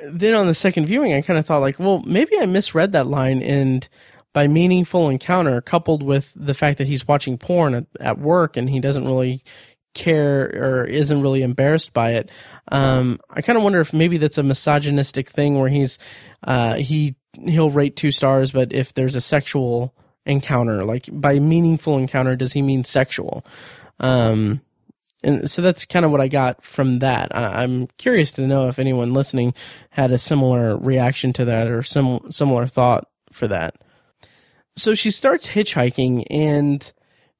Then on the second viewing, I kind of thought like, well, maybe I misread that line, and by meaningful encounter, coupled with the fact that he's watching porn at work and he doesn't really care or isn't really embarrassed by it. I kind of wonder if maybe that's a misogynistic thing where he'll rate 2 stars, but if there's a sexual encounter, like by meaningful encounter, does he mean sexual? And so that's kind of what I got from that. I'm curious to know if anyone listening had a similar reaction to that or similar thought for that. So she starts hitchhiking, and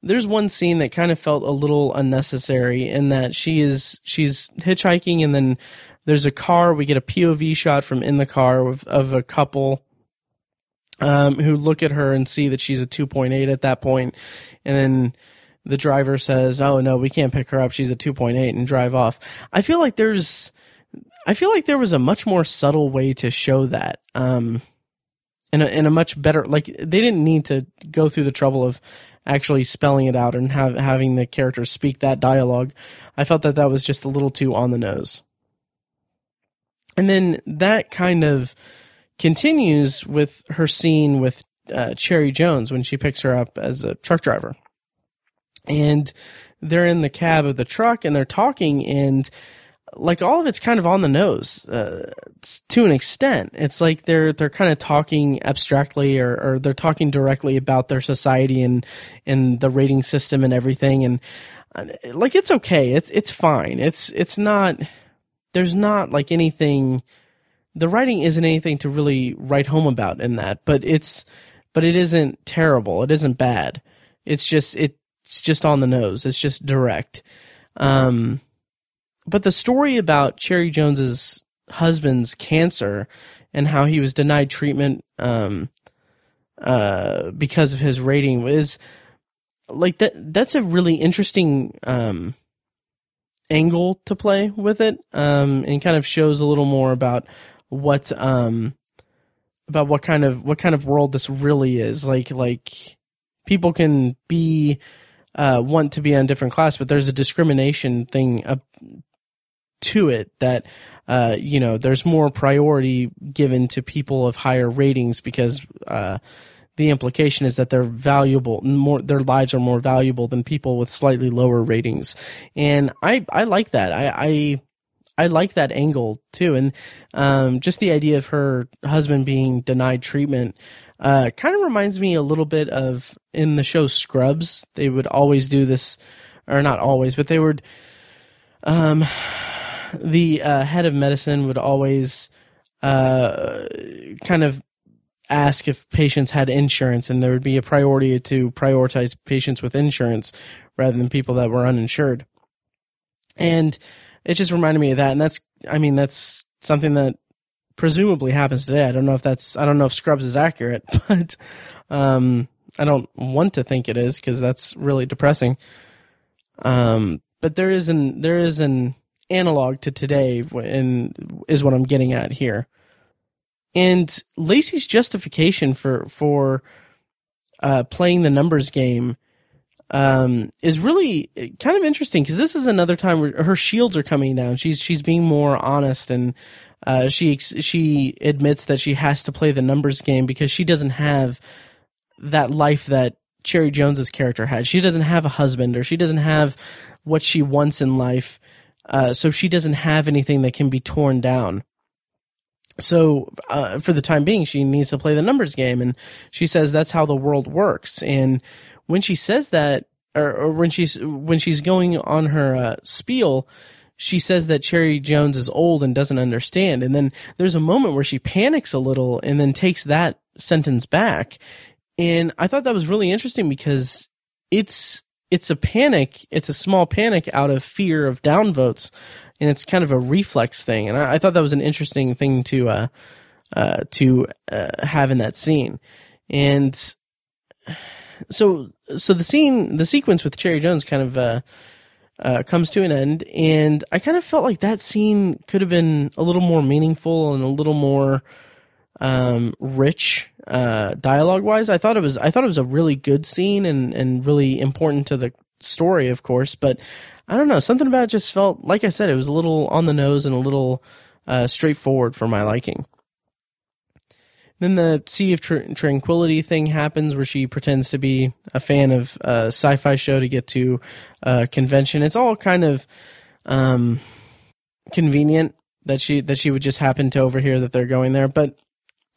there's one scene that kind of felt a little unnecessary in that she's hitchhiking, and then there's a car. We get a POV shot from in the car of a couple who look at her and see that she's a 2.8 at that point, and then the driver says, "Oh no, we can't pick her up. She's a 2.8," and drive off. I feel like there was a much more subtle way to show that, in a much better. Like, they didn't need to go through the trouble of actually spelling it out and having the characters speak that dialogue. I felt that was just a little too on the nose. And then that kind of continues with her scene with Cherry Jones when she picks her up as a truck driver. And they're in the cab of the truck and they're talking, and like all of it's kind of on the nose to an extent. It's like they're kind of talking abstractly or they're talking directly about their society and the rating system and everything. And like, it's okay. It's fine. It's not, there's not like anything, the writing isn't anything to really write home about in that, but it isn't terrible. It isn't bad. It's just on the nose. It's just direct. But the story about Cherry Jones's husband's cancer and how he was denied treatment because of his rating is like that. That's a really interesting angle to play with it, and kind of shows a little more about what kind of world this really is. Like people can be. Want to be on different class, but there's a discrimination thing to it that, there's more priority given to people of higher ratings because the implication is that they're valuable, their lives are more valuable than people with slightly lower ratings. And I like that. I like that angle too. And just the idea of her husband being denied treatment kind of reminds me a little bit of in the show Scrubs. They would always do this, or not always, but they would, the head of medicine would always kind of ask if patients had insurance, and there would be a priority to prioritize patients with insurance rather than people that were uninsured. And it just reminded me of that. And that's something that presumably happens today. I don't know if Scrubs is accurate, but I don't want to think it is because that's really depressing. But there is an analog to today, and is what I'm getting at here. And Lacey's justification for playing the numbers game is really kind of interesting, because this is another time where her shields are coming down. She's being more honest, and she admits that she has to play the numbers game because she doesn't have that life that Cherry Jones's character had. She doesn't have a husband, or she doesn't have what she wants in life. So she doesn't have anything that can be torn down. So for the time being, she needs to play the numbers game. And she says that's how the world works. And when she says that, or when she's going on her spiel, she says that Cherry Jones is old and doesn't understand. And then there's a moment where she panics a little and then takes that sentence back. And I thought that was really interesting because it's a panic. It's a small panic out of fear of downvotes, and it's kind of a reflex thing. And I thought that was an interesting thing to have in that scene. And so the sequence with Cherry Jones kind of comes to an end, and I kind of felt like that scene could have been a little more meaningful and a little more rich dialogue wise. I thought it was a really good scene and really important to the story, of course, but I don't know, something about it just felt, like I said, it was a little on the nose and a little straightforward for my liking. Then the Sea of Tranquility thing happens where she pretends to be a fan of a sci-fi show to get to a convention. It's all kind of convenient that she would just happen to overhear that they're going there, but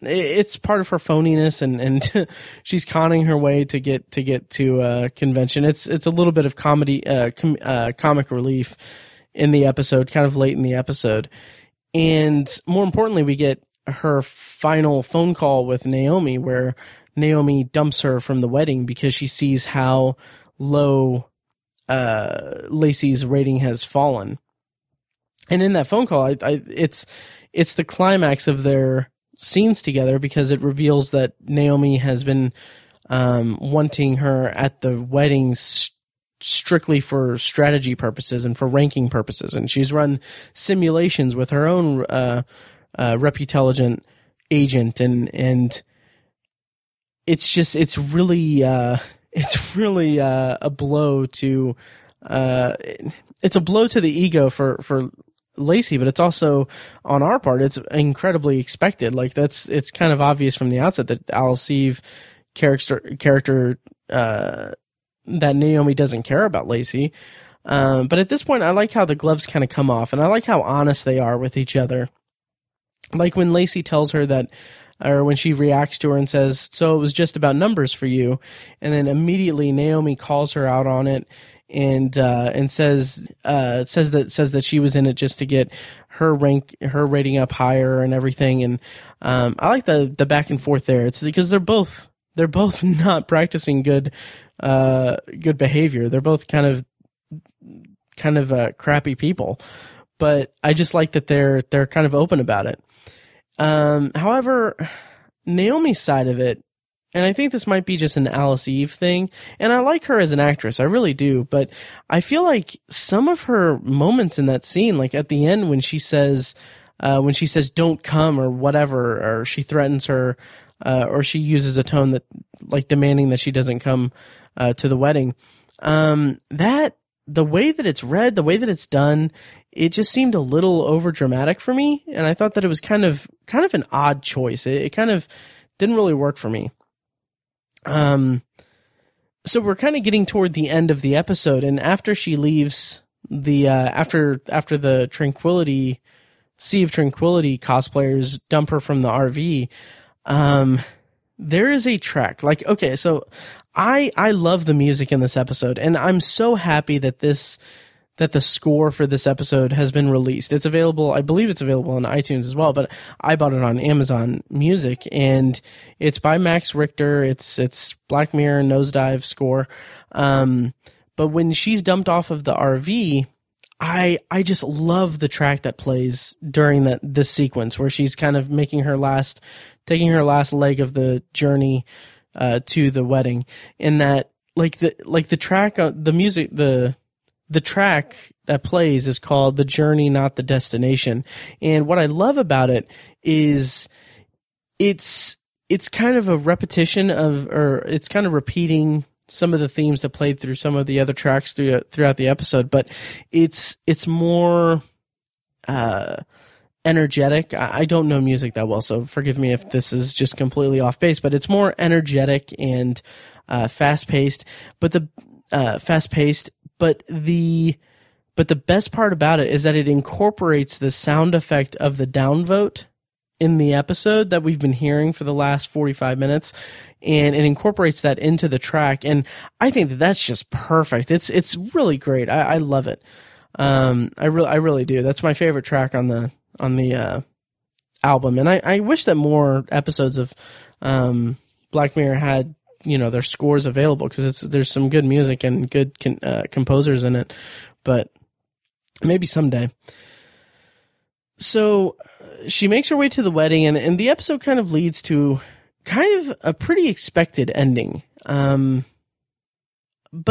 it's part of her phoniness and she's conning her way to get to a convention. It's a little bit of comedy, comic relief in the episode, kind of late in the episode. And more importantly, we get her final phone call with Naomi, where Naomi dumps her from the wedding because she sees how low Lacey's rating has fallen. And in that phone call, it's the climax of their scenes together, because it reveals that Naomi has been wanting her at the wedding strictly for strategy purposes and for ranking purposes, and she's run simulations with her own Reputelligent agent, and it's really a blow to it's a blow to the ego for Lacey, but it's also on our part. It's incredibly expected. Like it's kind of obvious from the outset that Alice Eve character that Naomi doesn't care about Lacey. But at this point, I like how the gloves kind of come off, and I like how honest they are with each other. Like when Lacey tells her that, or when she reacts to her and says, "So it was just about numbers for you," and then immediately Naomi calls her out on it and says that she was in it just to get her rating up higher and everything. And I like the back and forth there. It's because they're both not practicing good behavior. They're both kind of crappy people. But I just like that they're kind of open about it. However, Naomi's side of it, and I think this might be just an Alice Eve thing, and I like her as an actress, I really do, but I feel like some of her moments in that scene, like at the end when she says don't come or whatever, or she threatens her, or she uses a tone that like demanding that she doesn't come to the wedding, that the way that it's read, the way that it's done, it just seemed a little over dramatic for me, and I thought that it was kind of an odd choice. It kind of didn't really work for me. So we're kind of getting toward the end of the episode, and after she leaves the after the Sea of Tranquility cosplayers dump her from the RV, there is a track. Like, okay, so I love the music in this episode, and I'm so happy that the score for this episode has been released. It's available, I believe it's available on iTunes as well, but I bought it on Amazon Music, and it's by Max Richter. It's Black Mirror Nosedive score. But when she's dumped off of the RV, I just love the track that plays during this sequence where she's kind of taking her last leg of the journey to the wedding. And that like the track, the music, the track that plays is called The Journey, Not the Destination. And what I love about it is it's kind of a repetition of, or it's kind of repeating some of the themes that played through some of the other tracks throughout the episode, but it's more, energetic. I don't know music that well, so forgive me if this is just completely off base, but it's more energetic and, fast paced. But the best part about it is that it incorporates the sound effect of the downvote in the episode that we've been hearing for the last 45 minutes, and it incorporates that into the track. And I think that's just perfect. It's really great. I love it. I really do. That's my favorite track on the album. And I wish that more episodes of Black Mirror had, you know, their scores available, because there's some good music and good composers in it, but maybe someday. So she makes her way to the wedding, and the episode kind of leads to kind of a pretty expected ending. But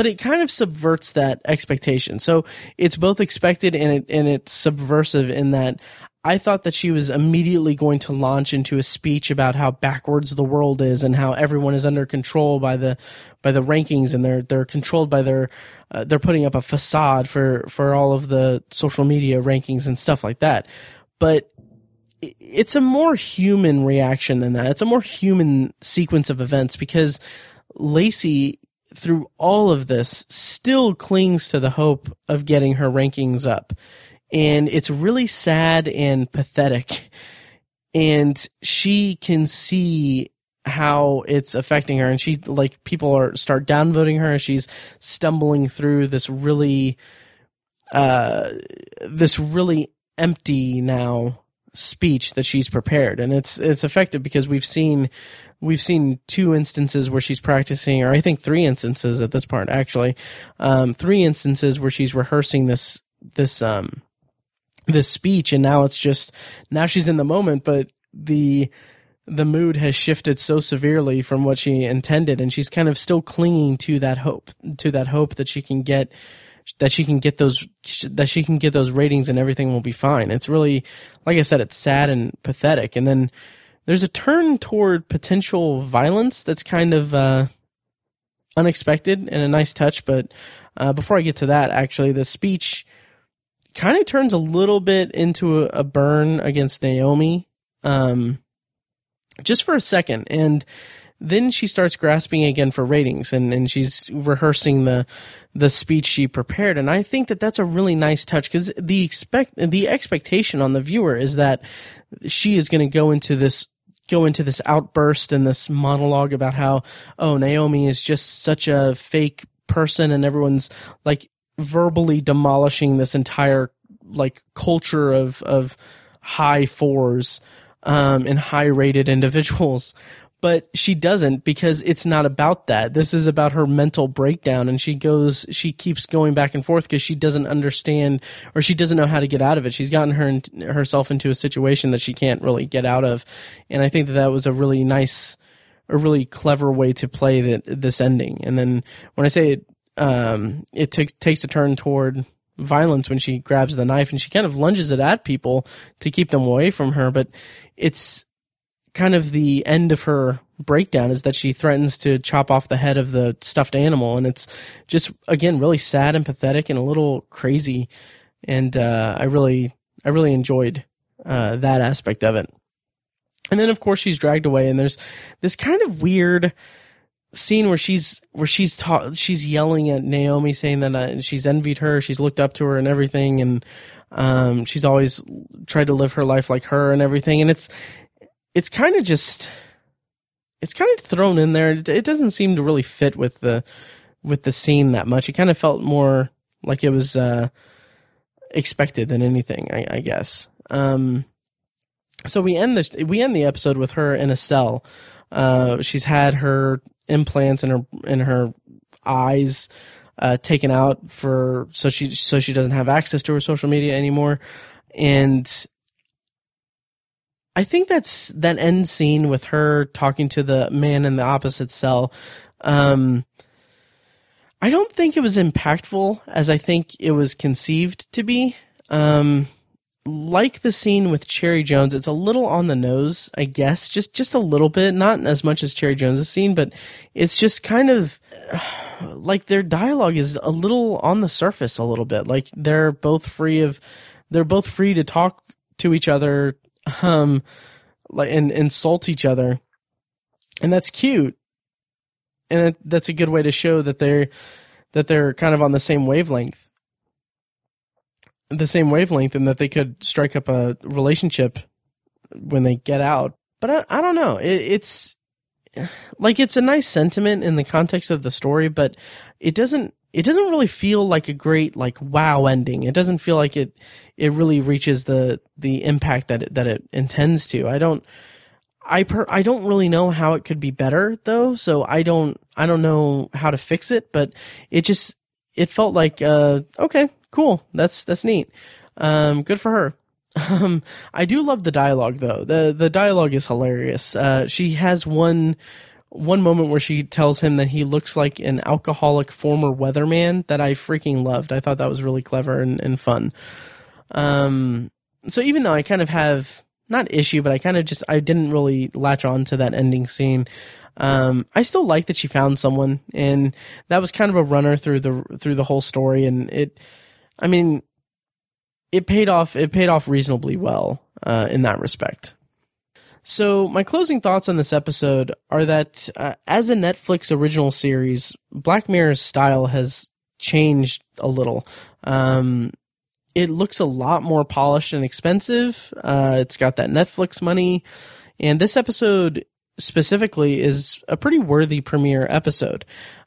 it kind of subverts that expectation. So it's both expected and it's subversive in that I thought that she was immediately going to launch into a speech about how backwards the world is and how everyone is under control by the rankings, and they're controlled by they're putting up a facade for all of the social media rankings and stuff like that. But it's a more human reaction than that. It's a more human sequence of events, because Lacie, through all of this, still clings to the hope of getting her rankings up. And it's really sad and pathetic. And she can see how it's affecting her. And she, like, people start downvoting her. She's stumbling through this really empty now speech that she's prepared. And it's effective, because we've seen two instances where she's practicing, or I think three instances at this part, actually, three instances where she's rehearsing this speech. And now it's just, now she's in the moment, but the mood has shifted so severely from what she intended. And she's kind of still clinging to that hope that she can get, those ratings and everything will be fine. It's really, like I said, it's sad and pathetic. And then there's a turn toward potential violence that's kind of unexpected and a nice touch. But before I get to that, actually, the speech kind of turns a little bit into a burn against Naomi, just for a second. And then she starts grasping again for ratings, and she's rehearsing the speech she prepared. And I think that that's a really nice touch, because the expectation on the viewer is that she is going to go into this outburst and this monologue about how, oh, Naomi is just such a fake person, and everyone's like verbally demolishing this entire like culture of high fours, and high rated individuals. But she doesn't, because it's not about that. This is about her mental breakdown, and she keeps going back and forth because she doesn't understand, or she doesn't know how to get out of it. She's gotten herself into a situation that she can't really get out of. And I think that was a really clever way to play this ending. And then when I say it takes a turn toward violence, when she grabs the knife and she kind of lunges it at people to keep them away from her, but it's kind of the end of her breakdown is that she threatens to chop off the head of the stuffed animal. And it's just, again, really sad and pathetic and a little crazy. And I really enjoyed that aspect of it. And then, of course, she's dragged away, and there's this kind of weird scene where she's yelling at Naomi, saying that she's envied her, she's looked up to her and everything, and she's always tried to live her life like her and everything. And it's kind of thrown in there. It doesn't seem to really fit with the scene that much. It kind of felt more like it was expected than anything, I guess. So we end the episode with her in a cell. She's had her implants and her eyes taken out so she doesn't have access to her social media anymore. And I think that's that end scene with her talking to the man in the opposite cell. I don't think it was impactful as I think it was conceived to be. Like the scene with Cherry Jones, it's a little on the nose, I guess, just a little bit, not as much as Cherry Jones' scene, but it's just kind of like their dialogue is a little on the surface a little bit. Like they're both free to talk to each other, and insult each other, and that's cute, and that's a good way to show that they're kind of on the same wavelength, and that they could strike up a relationship when they get out. But I don't know. It's like, it's a nice sentiment in the context of the story, but it doesn't really feel like a great, like, wow ending. It doesn't feel like it really reaches the impact that it intends to. I don't really know how it could be better though. So I don't know how to fix it, but it felt like, okay, cool. That's neat. Good for her. I do love the dialogue though. The dialogue is hilarious. She has one moment where she tells him that he looks like an alcoholic former weatherman that I freaking loved. I thought that was really clever and fun. So even though I kind of have not issue, but I kind of just, I didn't really latch on to that ending scene. I still like that she found someone, and that was kind of a runner through the whole story. And it paid off reasonably well. in that respect. So my closing thoughts on this episode are that as a Netflix original series, Black Mirror's style has changed a little. It looks a lot more polished and expensive. It's got that Netflix money. And this episode specifically is a pretty worthy premiere episode.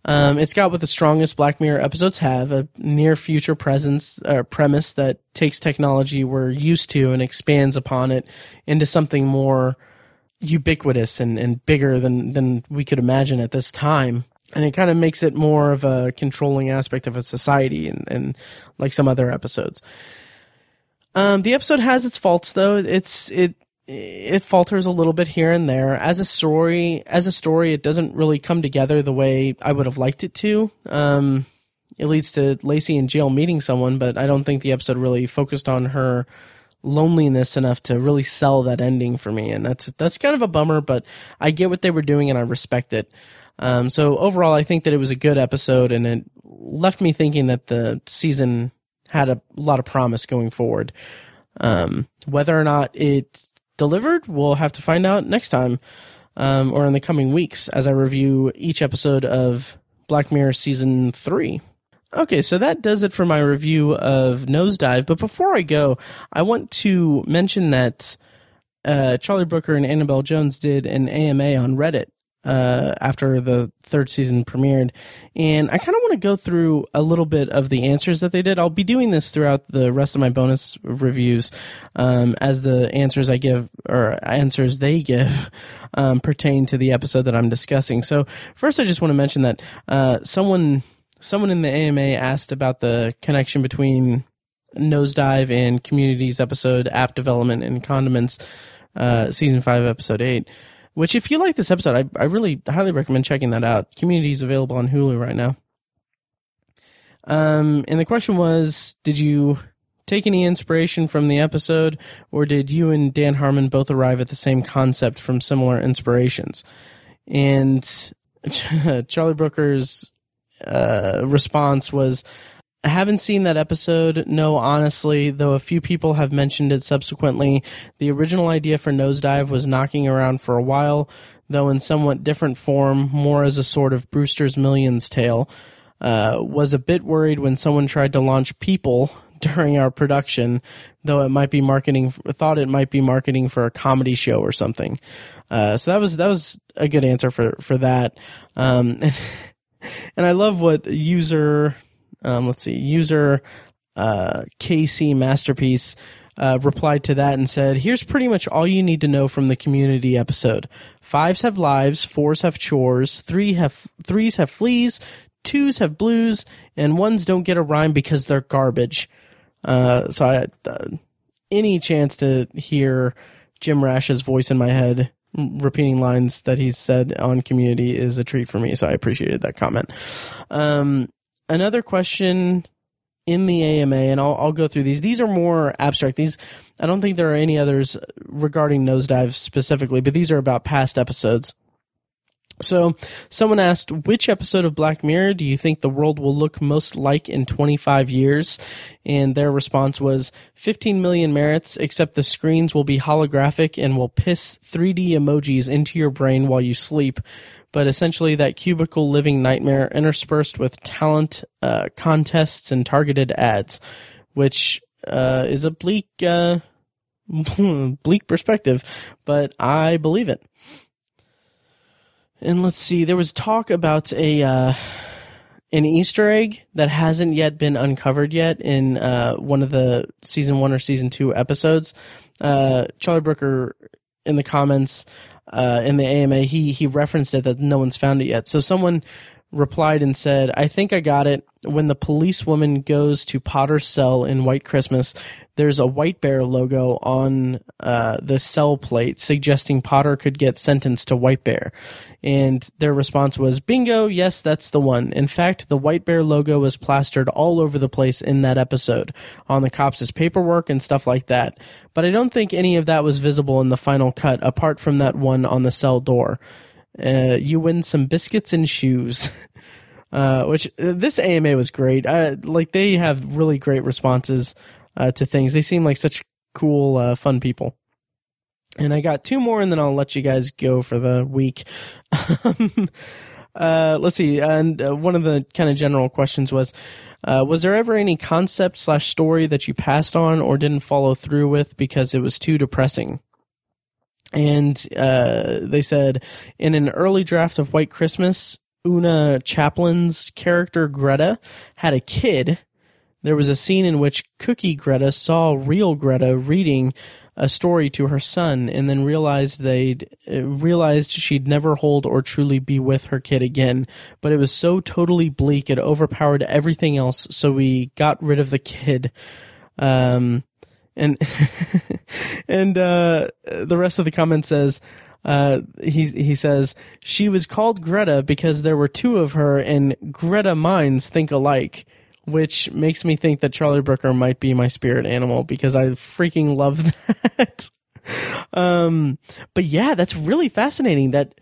It's got what the strongest Black Mirror episodes have, a near future presence or premise that takes technology we're used to and expands upon it into something more ubiquitous and bigger than we could imagine at this time. And it kind of makes it more of a controlling aspect of a society and like some other episodes. The episode has its faults though. It falters a little bit here and there. As a story, it doesn't really come together the way I would have liked it to. It leads to Lacie in jail meeting someone, but I don't think the episode really focused on her loneliness enough to really sell that ending for me. And that's kind of a bummer, but I get what they were doing and I respect it. So overall, I think that it was a good episode and it left me thinking that the season had a lot of promise going forward. Whether or not it delivered, we'll have to find out next time, or in the coming weeks as I review each episode of Black Mirror Season 3. Okay, so that does it for my review of Nosedive. But before I go, I want to mention that Charlie Brooker and Annabel Jones did an AMA on Reddit after the third season premiered, and I kind of want to go through a little bit of the answers that they did. I'll be doing this throughout the rest of my bonus reviews, as the answers I give or answers they give pertain to the episode that I'm discussing. So first, I just want to mention that someone in the AMA asked about the connection between Nosedive and Community's episode App Development and Condiments, Season 5, Episode 8. Which, if you like this episode, I really highly recommend checking that out. Community is available on Hulu right now. And the question was, did you take any inspiration from the episode, or did you and Dan Harmon both arrive at the same concept from similar inspirations? And Charlie Brooker's response was, I haven't seen that episode, no, honestly, though a few people have mentioned it subsequently. The original idea for Nosedive was knocking around for a while, though in somewhat different form, more as a sort of Brewster's Millions tale. Was a bit worried when someone tried to launch People during our production, though it might be marketing for a comedy show or something. So that was a good answer for that. And I love what user... KC Masterpiece replied to that and said, here's pretty much all you need to know from the Community episode. 5s have lives, 4s have chores, 3s have fleas, 2s have blues, and 1s don't get a rhyme because they're garbage. So I any chance to hear Jim Rash's voice in my head repeating lines that he's said on Community is a treat for me, so I appreciated that comment. Another question in the AMA, and I'll go through these. These are more abstract. These, I don't think there are any others regarding Nosedive specifically, but these are about past episodes. So someone asked, which episode of Black Mirror do you think the world will look most like in 25 years? And their response was 15 million merits, except the screens will be holographic and will piss 3D emojis into your brain while you sleep. But essentially that cubicle living nightmare interspersed with talent contests and targeted ads, which is a bleak bleak perspective, but I believe it. And let's see, there was talk about an Easter egg that hasn't yet been uncovered yet in one of the season 1 or season 2 episodes. Charlie Brooker in the comments in the AMA, he referenced it that no one's found it yet. So someone replied and said, I think I got it. When the policewoman goes to Potter's cell in White Christmas, there's a white bear logo on the cell plate suggesting Potter could get sentenced to white bear. And their response was, bingo, yes, that's the one. In fact, the white bear logo was plastered all over the place in that episode, on the cops' paperwork and stuff like that. But I don't think any of that was visible in the final cut, apart from that one on the cell door. You win some biscuits and shoes. Which this AMA was great. They have really great responses to things. They seem like such cool, fun people. And I got two more, and then I'll let you guys go for the week. Let's see. And one of the kind of general questions was there ever any concept / story that you passed on or didn't follow through with because it was too depressing? And they said, in an early draft of White Christmas, Una Chaplin's character Greta had a kid. There was a scene in which Cookie Greta saw real Greta reading a story to her son, and then realized she'd never hold or truly be with her kid again. But it was so totally bleak, it overpowered everything else, so we got rid of the kid. And the rest of the comment says, he says, she was called Greta because there were two of her, and Greta minds think alike, which makes me think that Charlie Brooker might be my spirit animal because I freaking love that. But yeah, that's really fascinating that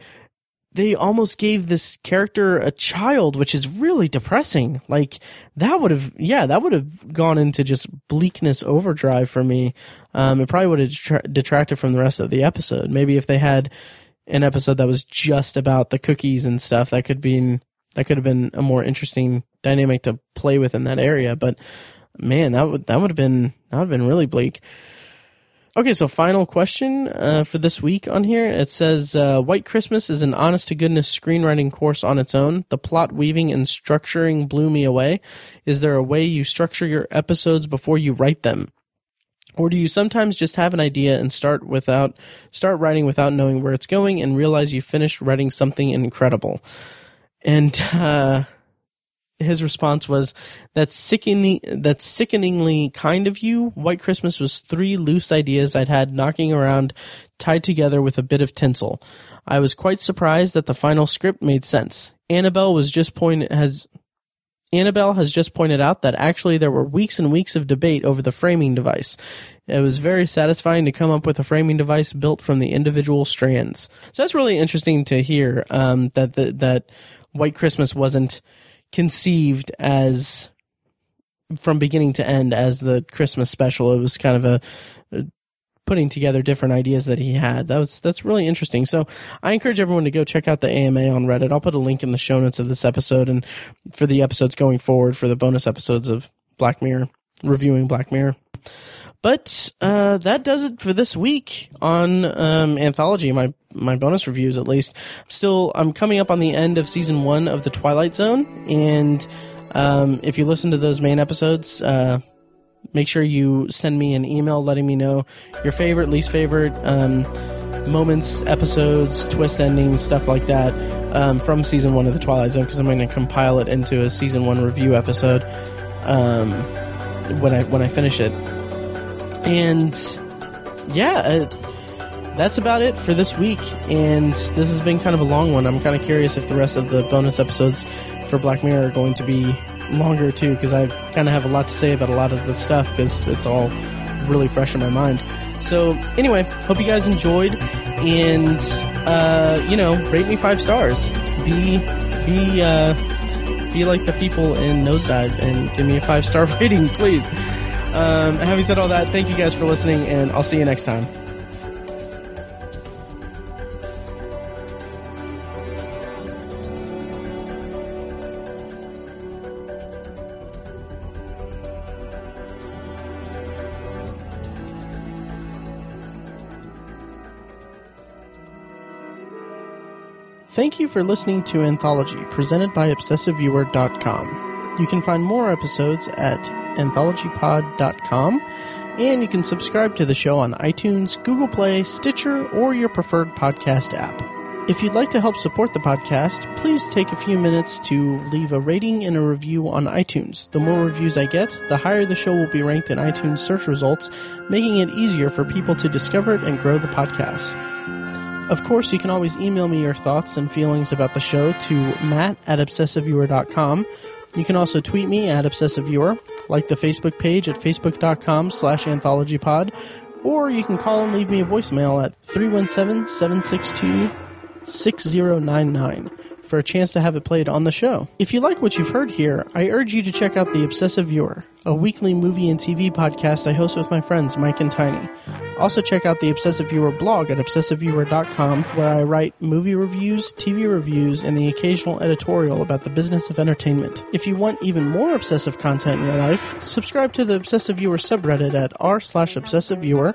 they almost gave this character a child, which is really depressing. Like that would have gone into just bleakness overdrive for me. It probably would have detracted from the rest of the episode. Maybe if they had an episode that was just about the cookies and stuff, that could have been a more interesting dynamic to play with in that area. But man, that would have been really bleak. Okay, so final question for this week on here. It says, White Christmas is an honest-to-goodness screenwriting course on its own. The plot weaving and structuring blew me away. Is there a way you structure your episodes before you write them? Or do you sometimes just have an idea and start writing without knowing where it's going and realize you finished writing something incredible? And his response was, that's sickeningly kind of you. White Christmas was 3 loose ideas I'd had knocking around, tied together with a bit of tinsel. I was quite surprised that the final script made sense. Annabelle has just pointed out that actually there were weeks and weeks of debate over the framing device. It was very satisfying to come up with a framing device built from the individual strands. So that's really interesting to hear, that White Christmas wasn't conceived as from beginning to end as the Christmas special. It was kind of a putting together different ideas that he had. That's really interesting. So I encourage everyone to go check out the AMA on Reddit. I'll put a link in the show notes of this episode and for the episodes going forward for the bonus episodes of Black Mirror, reviewing Black Mirror. But that does it for this week on Anthology, my bonus reviews at least. I'm coming up on the end of season 1 of The Twilight Zone, and if you listen to those main episodes, make sure you send me an email letting me know your favorite, least favorite, moments, episodes, twist endings, stuff like that, from season 1 of The Twilight Zone, because I'm going to compile it into a season 1 review episode when I finish it. And yeah, that's about it for this week. And this has been kind of a long one. I'm kind of curious if the rest of the bonus episodes for Black Mirror are going to be longer too, because I kind of have a lot to say about a lot of this stuff because it's all really fresh in my mind. So anyway, hope you guys enjoyed, and rate me 5 stars. Be like the people in Nosedive and give me a 5-star rating, please. Having said all that, thank you guys for listening, and I'll see you next time. Thank you for listening to Anthology, presented by ObsessiveViewer.com. You can find more episodes at AnthologyPod.com, and you can subscribe to the show on iTunes, Google Play, Stitcher, or your preferred podcast app. If you'd like to help support the podcast, please take a few minutes to leave a rating and a review on iTunes. The more reviews I get, the higher the show will be ranked in iTunes search results, making it easier for people to discover it and grow the podcast. Of course, you can always email me your thoughts and feelings about the show to Matt at ObsessiveViewer.com. You can also tweet me at ObsessiveViewer, like the Facebook page at Facebook.com/AnthologyPod, or you can call and leave me a voicemail at 317-762-6099 for a chance to have it played on the show. If you like what you've heard here, I urge you to check out The Obsessive Viewer, a weekly movie and TV podcast I host with my friends Mike and Tiny. Also check out the Obsessive Viewer blog at ObsessiveViewer.com, where I write movie reviews, TV reviews, and the occasional editorial about the business of entertainment. If you want even more obsessive content in your life, subscribe to the Obsessive Viewer subreddit at r/ObsessiveViewer,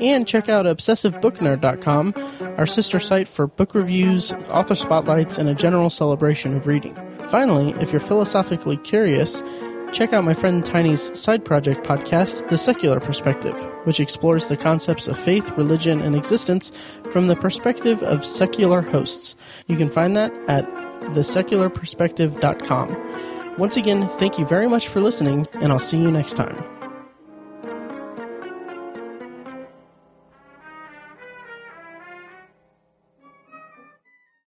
and check out ObsessiveBookNerd.com, our sister site for book reviews, author spotlights, and a general celebration of reading. Finally, if you're philosophically curious, check out my friend Tiny's side project podcast, The Secular Perspective, which explores the concepts of faith, religion, and existence from the perspective of secular hosts. You can find that at thesecularperspective.com. Once again, thank you very much for listening, and I'll see you next time.